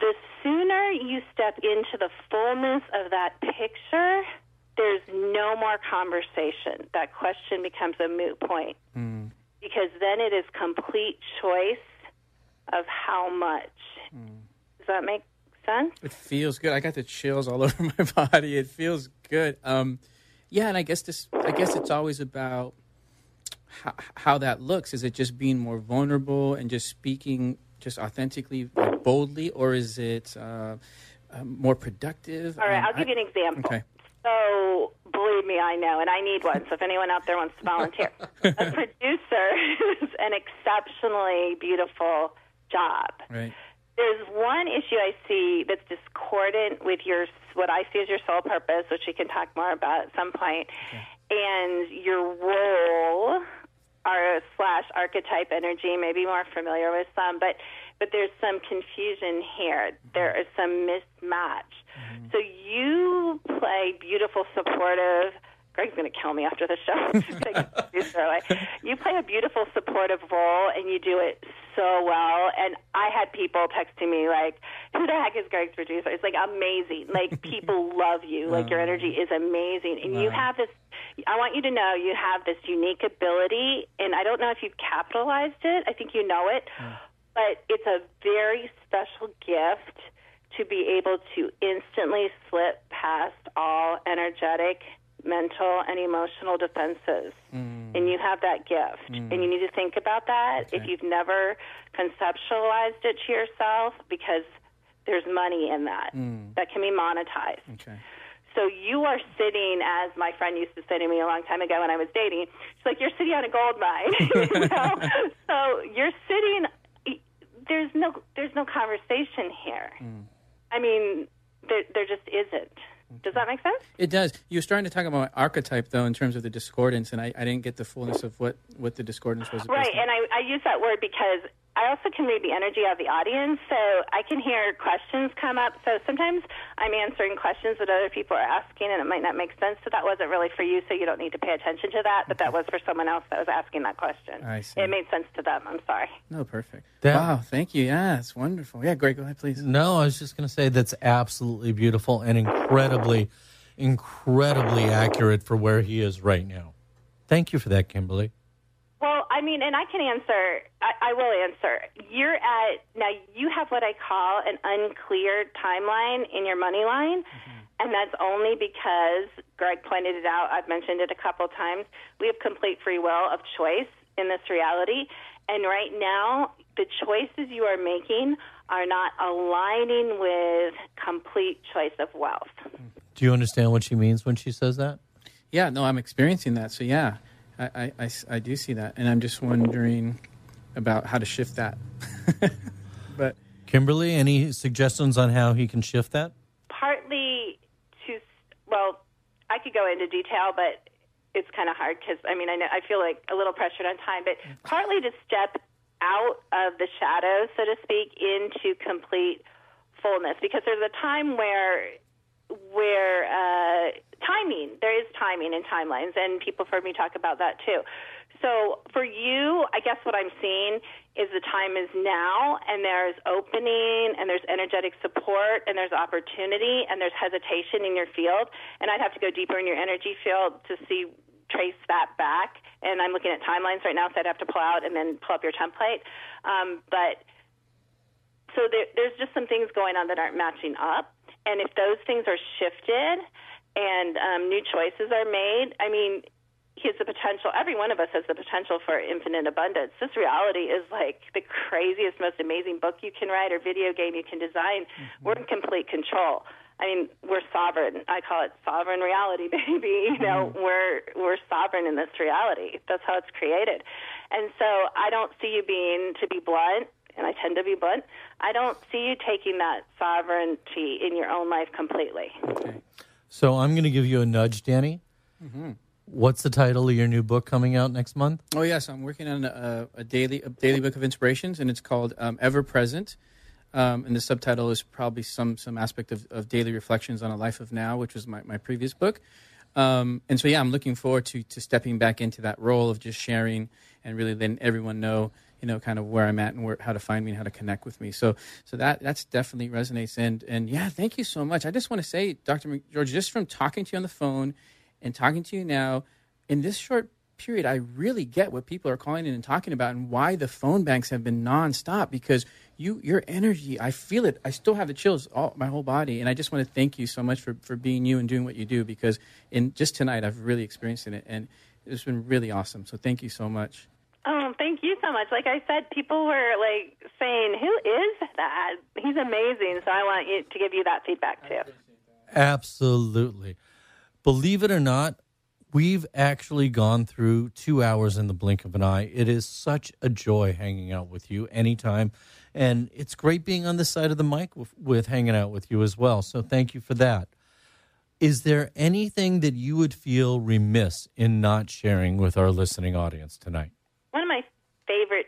The sooner you step into the fullness of that picture, there's no more conversation. That question becomes a moot point because then it is complete choice of how much. Does that make sense? It feels good. I got the chills all over my body. It feels good. Yeah, and I guess it's always about how that looks. Is it just being more vulnerable and just speaking just authentically, like boldly, or is it more productive? All right, I'll give you an example. Okay. So believe me, I know, and I need one. So if anyone out there wants to volunteer, a producer is an exceptionally beautiful job. Right. There's one issue I see that's discordant with your what I see as your soul purpose, which we can talk more about at some point, okay, and your role or slash archetype energy, maybe more familiar with some, but there's some confusion here. There is some mismatch. Mm-hmm. So you play beautiful, supportive, Greg's going to kill me after the show. You play a beautiful, supportive role, and you do it so well. And I had people texting me, like, who the heck is Greg's producer? It's, like, amazing. Like, people love you. Like, your energy is amazing. And you have this, I want you to know you have this unique ability, and I don't know if you've capitalized it. I think you know it. But it's a very special gift to be able to instantly slip past all energetic, mental, and emotional defenses. And you have that gift. And you need to think about that. Okay. If you've never conceptualized it to yourself, because there's money in that. That can be monetized. Okay. So you are sitting, as my friend used to say to me a long time ago when I was dating, she's like, you're sitting on a gold mine. You know? So you're sitting, there's no conversation here. I mean, there just isn't. Does that make sense? It does. You were starting to talk about archetype, though, in terms of the discordance, and I didn't get the fullness of what the discordance was. Right, and I use that word because I also can read the energy of the audience, so I can hear questions come up. So sometimes I'm answering questions that other people are asking, and it might not make sense, so that wasn't really for you, so you don't need to pay attention to that, but that was for someone else that was asking that question. I see. It made sense to them. I'm sorry. No, perfect. Wow, thank you. Yeah, it's wonderful. Yeah, Greg, go ahead, please. No, I was just going to say that's absolutely beautiful and incredibly accurate for where he is right now. Thank you for that, Kimberly. Well, I mean, and I can answer. I will answer. You're at, now you have what I call an unclear timeline in your money line, and that's only because Greg pointed it out. I've mentioned it a couple times. We have complete free will of choice in this reality, and right now the choices you are making are not aligning with complete choice of wealth. Do you understand what she means when she says that? Yeah, no, I'm experiencing that. So, yeah, I do see that. And I'm just wondering about how to shift that. But Kimberly, any suggestions on how he can shift that? Partly to, well, I could go into detail, but it's kind of hard because, I mean, I know, I feel like a little pressured on time, but partly to step out of the shadows, so to speak, into complete fullness. Because there's a time where timing, there is timing in timelines, and people have heard me talk about that too. So for you, I guess what I'm seeing is the time is now, and there's opening, and there's energetic support, and there's opportunity, and there's hesitation in your field. And I'd have to go deeper in your energy field to see, trace that back, and I'm looking at timelines right now, so I'd have to pull out and then pull up your template. But so there's just some things going on that aren't matching up, and if those things are shifted and new choices are made, I mean, he has the potential, every one of us has the potential for infinite abundance. This reality is like the craziest, most amazing book you can write or video game you can design. We're in complete control. I mean, we're sovereign. I call it sovereign reality, baby. You know, we're sovereign in this reality. That's how it's created. And so I don't see you being, to be blunt, and I tend to be blunt, I don't see you taking that sovereignty in your own life completely. Okay. So I'm going to give you a nudge, Danny. What's the title of your new book coming out next month? Oh, yes. I'm working on a daily book of inspirations, and it's called Ever Present. And the subtitle is probably some aspect of daily reflections on a life of now, which was my previous book. And so, yeah, I'm looking forward to stepping back into that role of just sharing and really letting everyone know, you know, kind of where I'm at and where, how to find me and how to connect with me. So that's definitely resonates. And yeah, thank you so much. I just want to say, Dr. McGeorge, just from talking to you on the phone and talking to you now, in this short period, I really get what people are calling in and talking about and why the phone banks have been nonstop, because your energy, I feel it. I still have the chills all my whole body, and I just want to thank you so much for being you and doing what you do, because in just tonight I've really experienced it, and it's been really awesome. So thank you so much. Oh, thank you so much. Like I said, people were like saying, "Who is that? He's amazing." So I want you to give you that feedback too. Absolutely. Believe it or not, we've actually gone through 2 hours in the blink of an eye. It is such a joy hanging out with you anytime. And it's great being on this side of the mic with hanging out with you as well. So thank you for that. Is there anything that you would feel remiss in not sharing with our listening audience tonight? One of my favorite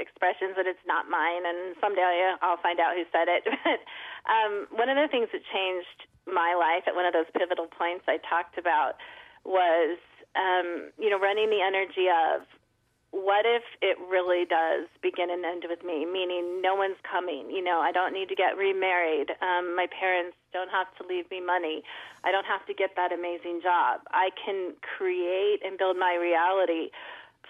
expressions, and it's not mine, and someday I'll find out who said it. But one of the things that changed my life at one of those pivotal points I talked about was, running the energy of, what if it really does begin and end with me, meaning no one's coming. I don't need to get remarried. My parents don't have to leave me money. I don't have to get that amazing job. I can create and build my reality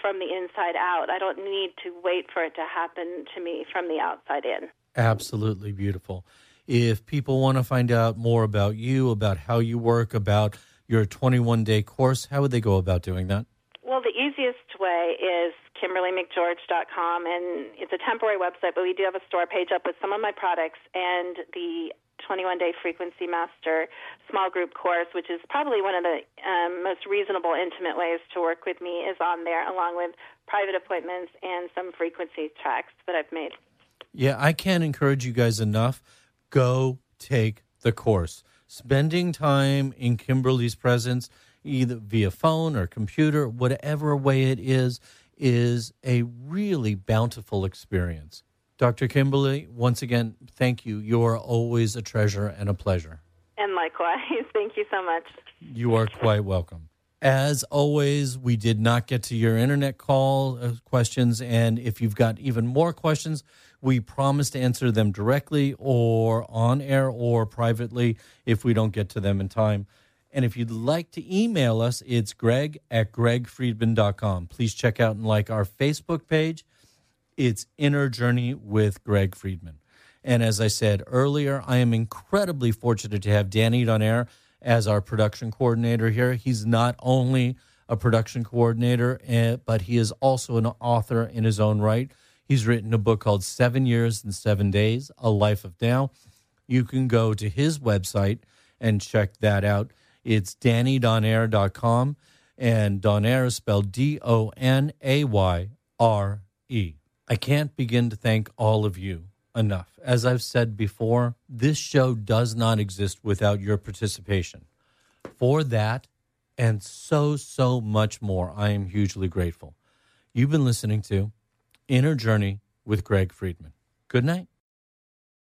from the inside out. I don't need to wait for it to happen to me from the outside in. Absolutely beautiful. If people want to find out more about you, about how you work, about your 21-day course, how would they go about doing that? Well, the easiest way is KimberlyMcGeorge.com, and it's a temporary website, but we do have a store page up with some of my products and the 21 Day Frequency Master small group course, which is probably one of the most reasonable, intimate ways to work with me, is on there, along with private appointments and some frequency tracks that I've made. Yeah, I can't encourage you guys enough. Go take the course. Spending time in Kimberly's presence, either via phone or computer, whatever way it is a really bountiful experience. Dr. Kimberly, once again, thank you. You are always a treasure and a pleasure. And likewise. Thank you so much. You are quite welcome. As always, we did not get to your internet call questions, and if you've got even more questions, we promise to answer them directly or on air or privately if we don't get to them in time. And if you'd like to email us, it's greg@gregfriedman.com. Please check out and like our Facebook page. It's Inner Journey with Greg Friedman. And as I said earlier, I am incredibly fortunate to have Danny Donayre as our production coordinator here. He's not only a production coordinator, but he is also an author in his own right. He's written a book called 7 Years in 7 Days, A Life of Now. You can go to his website and check that out. It's DannyDonayre.com, and Donayre is spelled Donayre. I can't begin to thank all of you enough. As I've said before, this show does not exist without your participation. For that and so much more, I am hugely grateful. You've been listening to Inner Journey with Greg Friedman. Good night.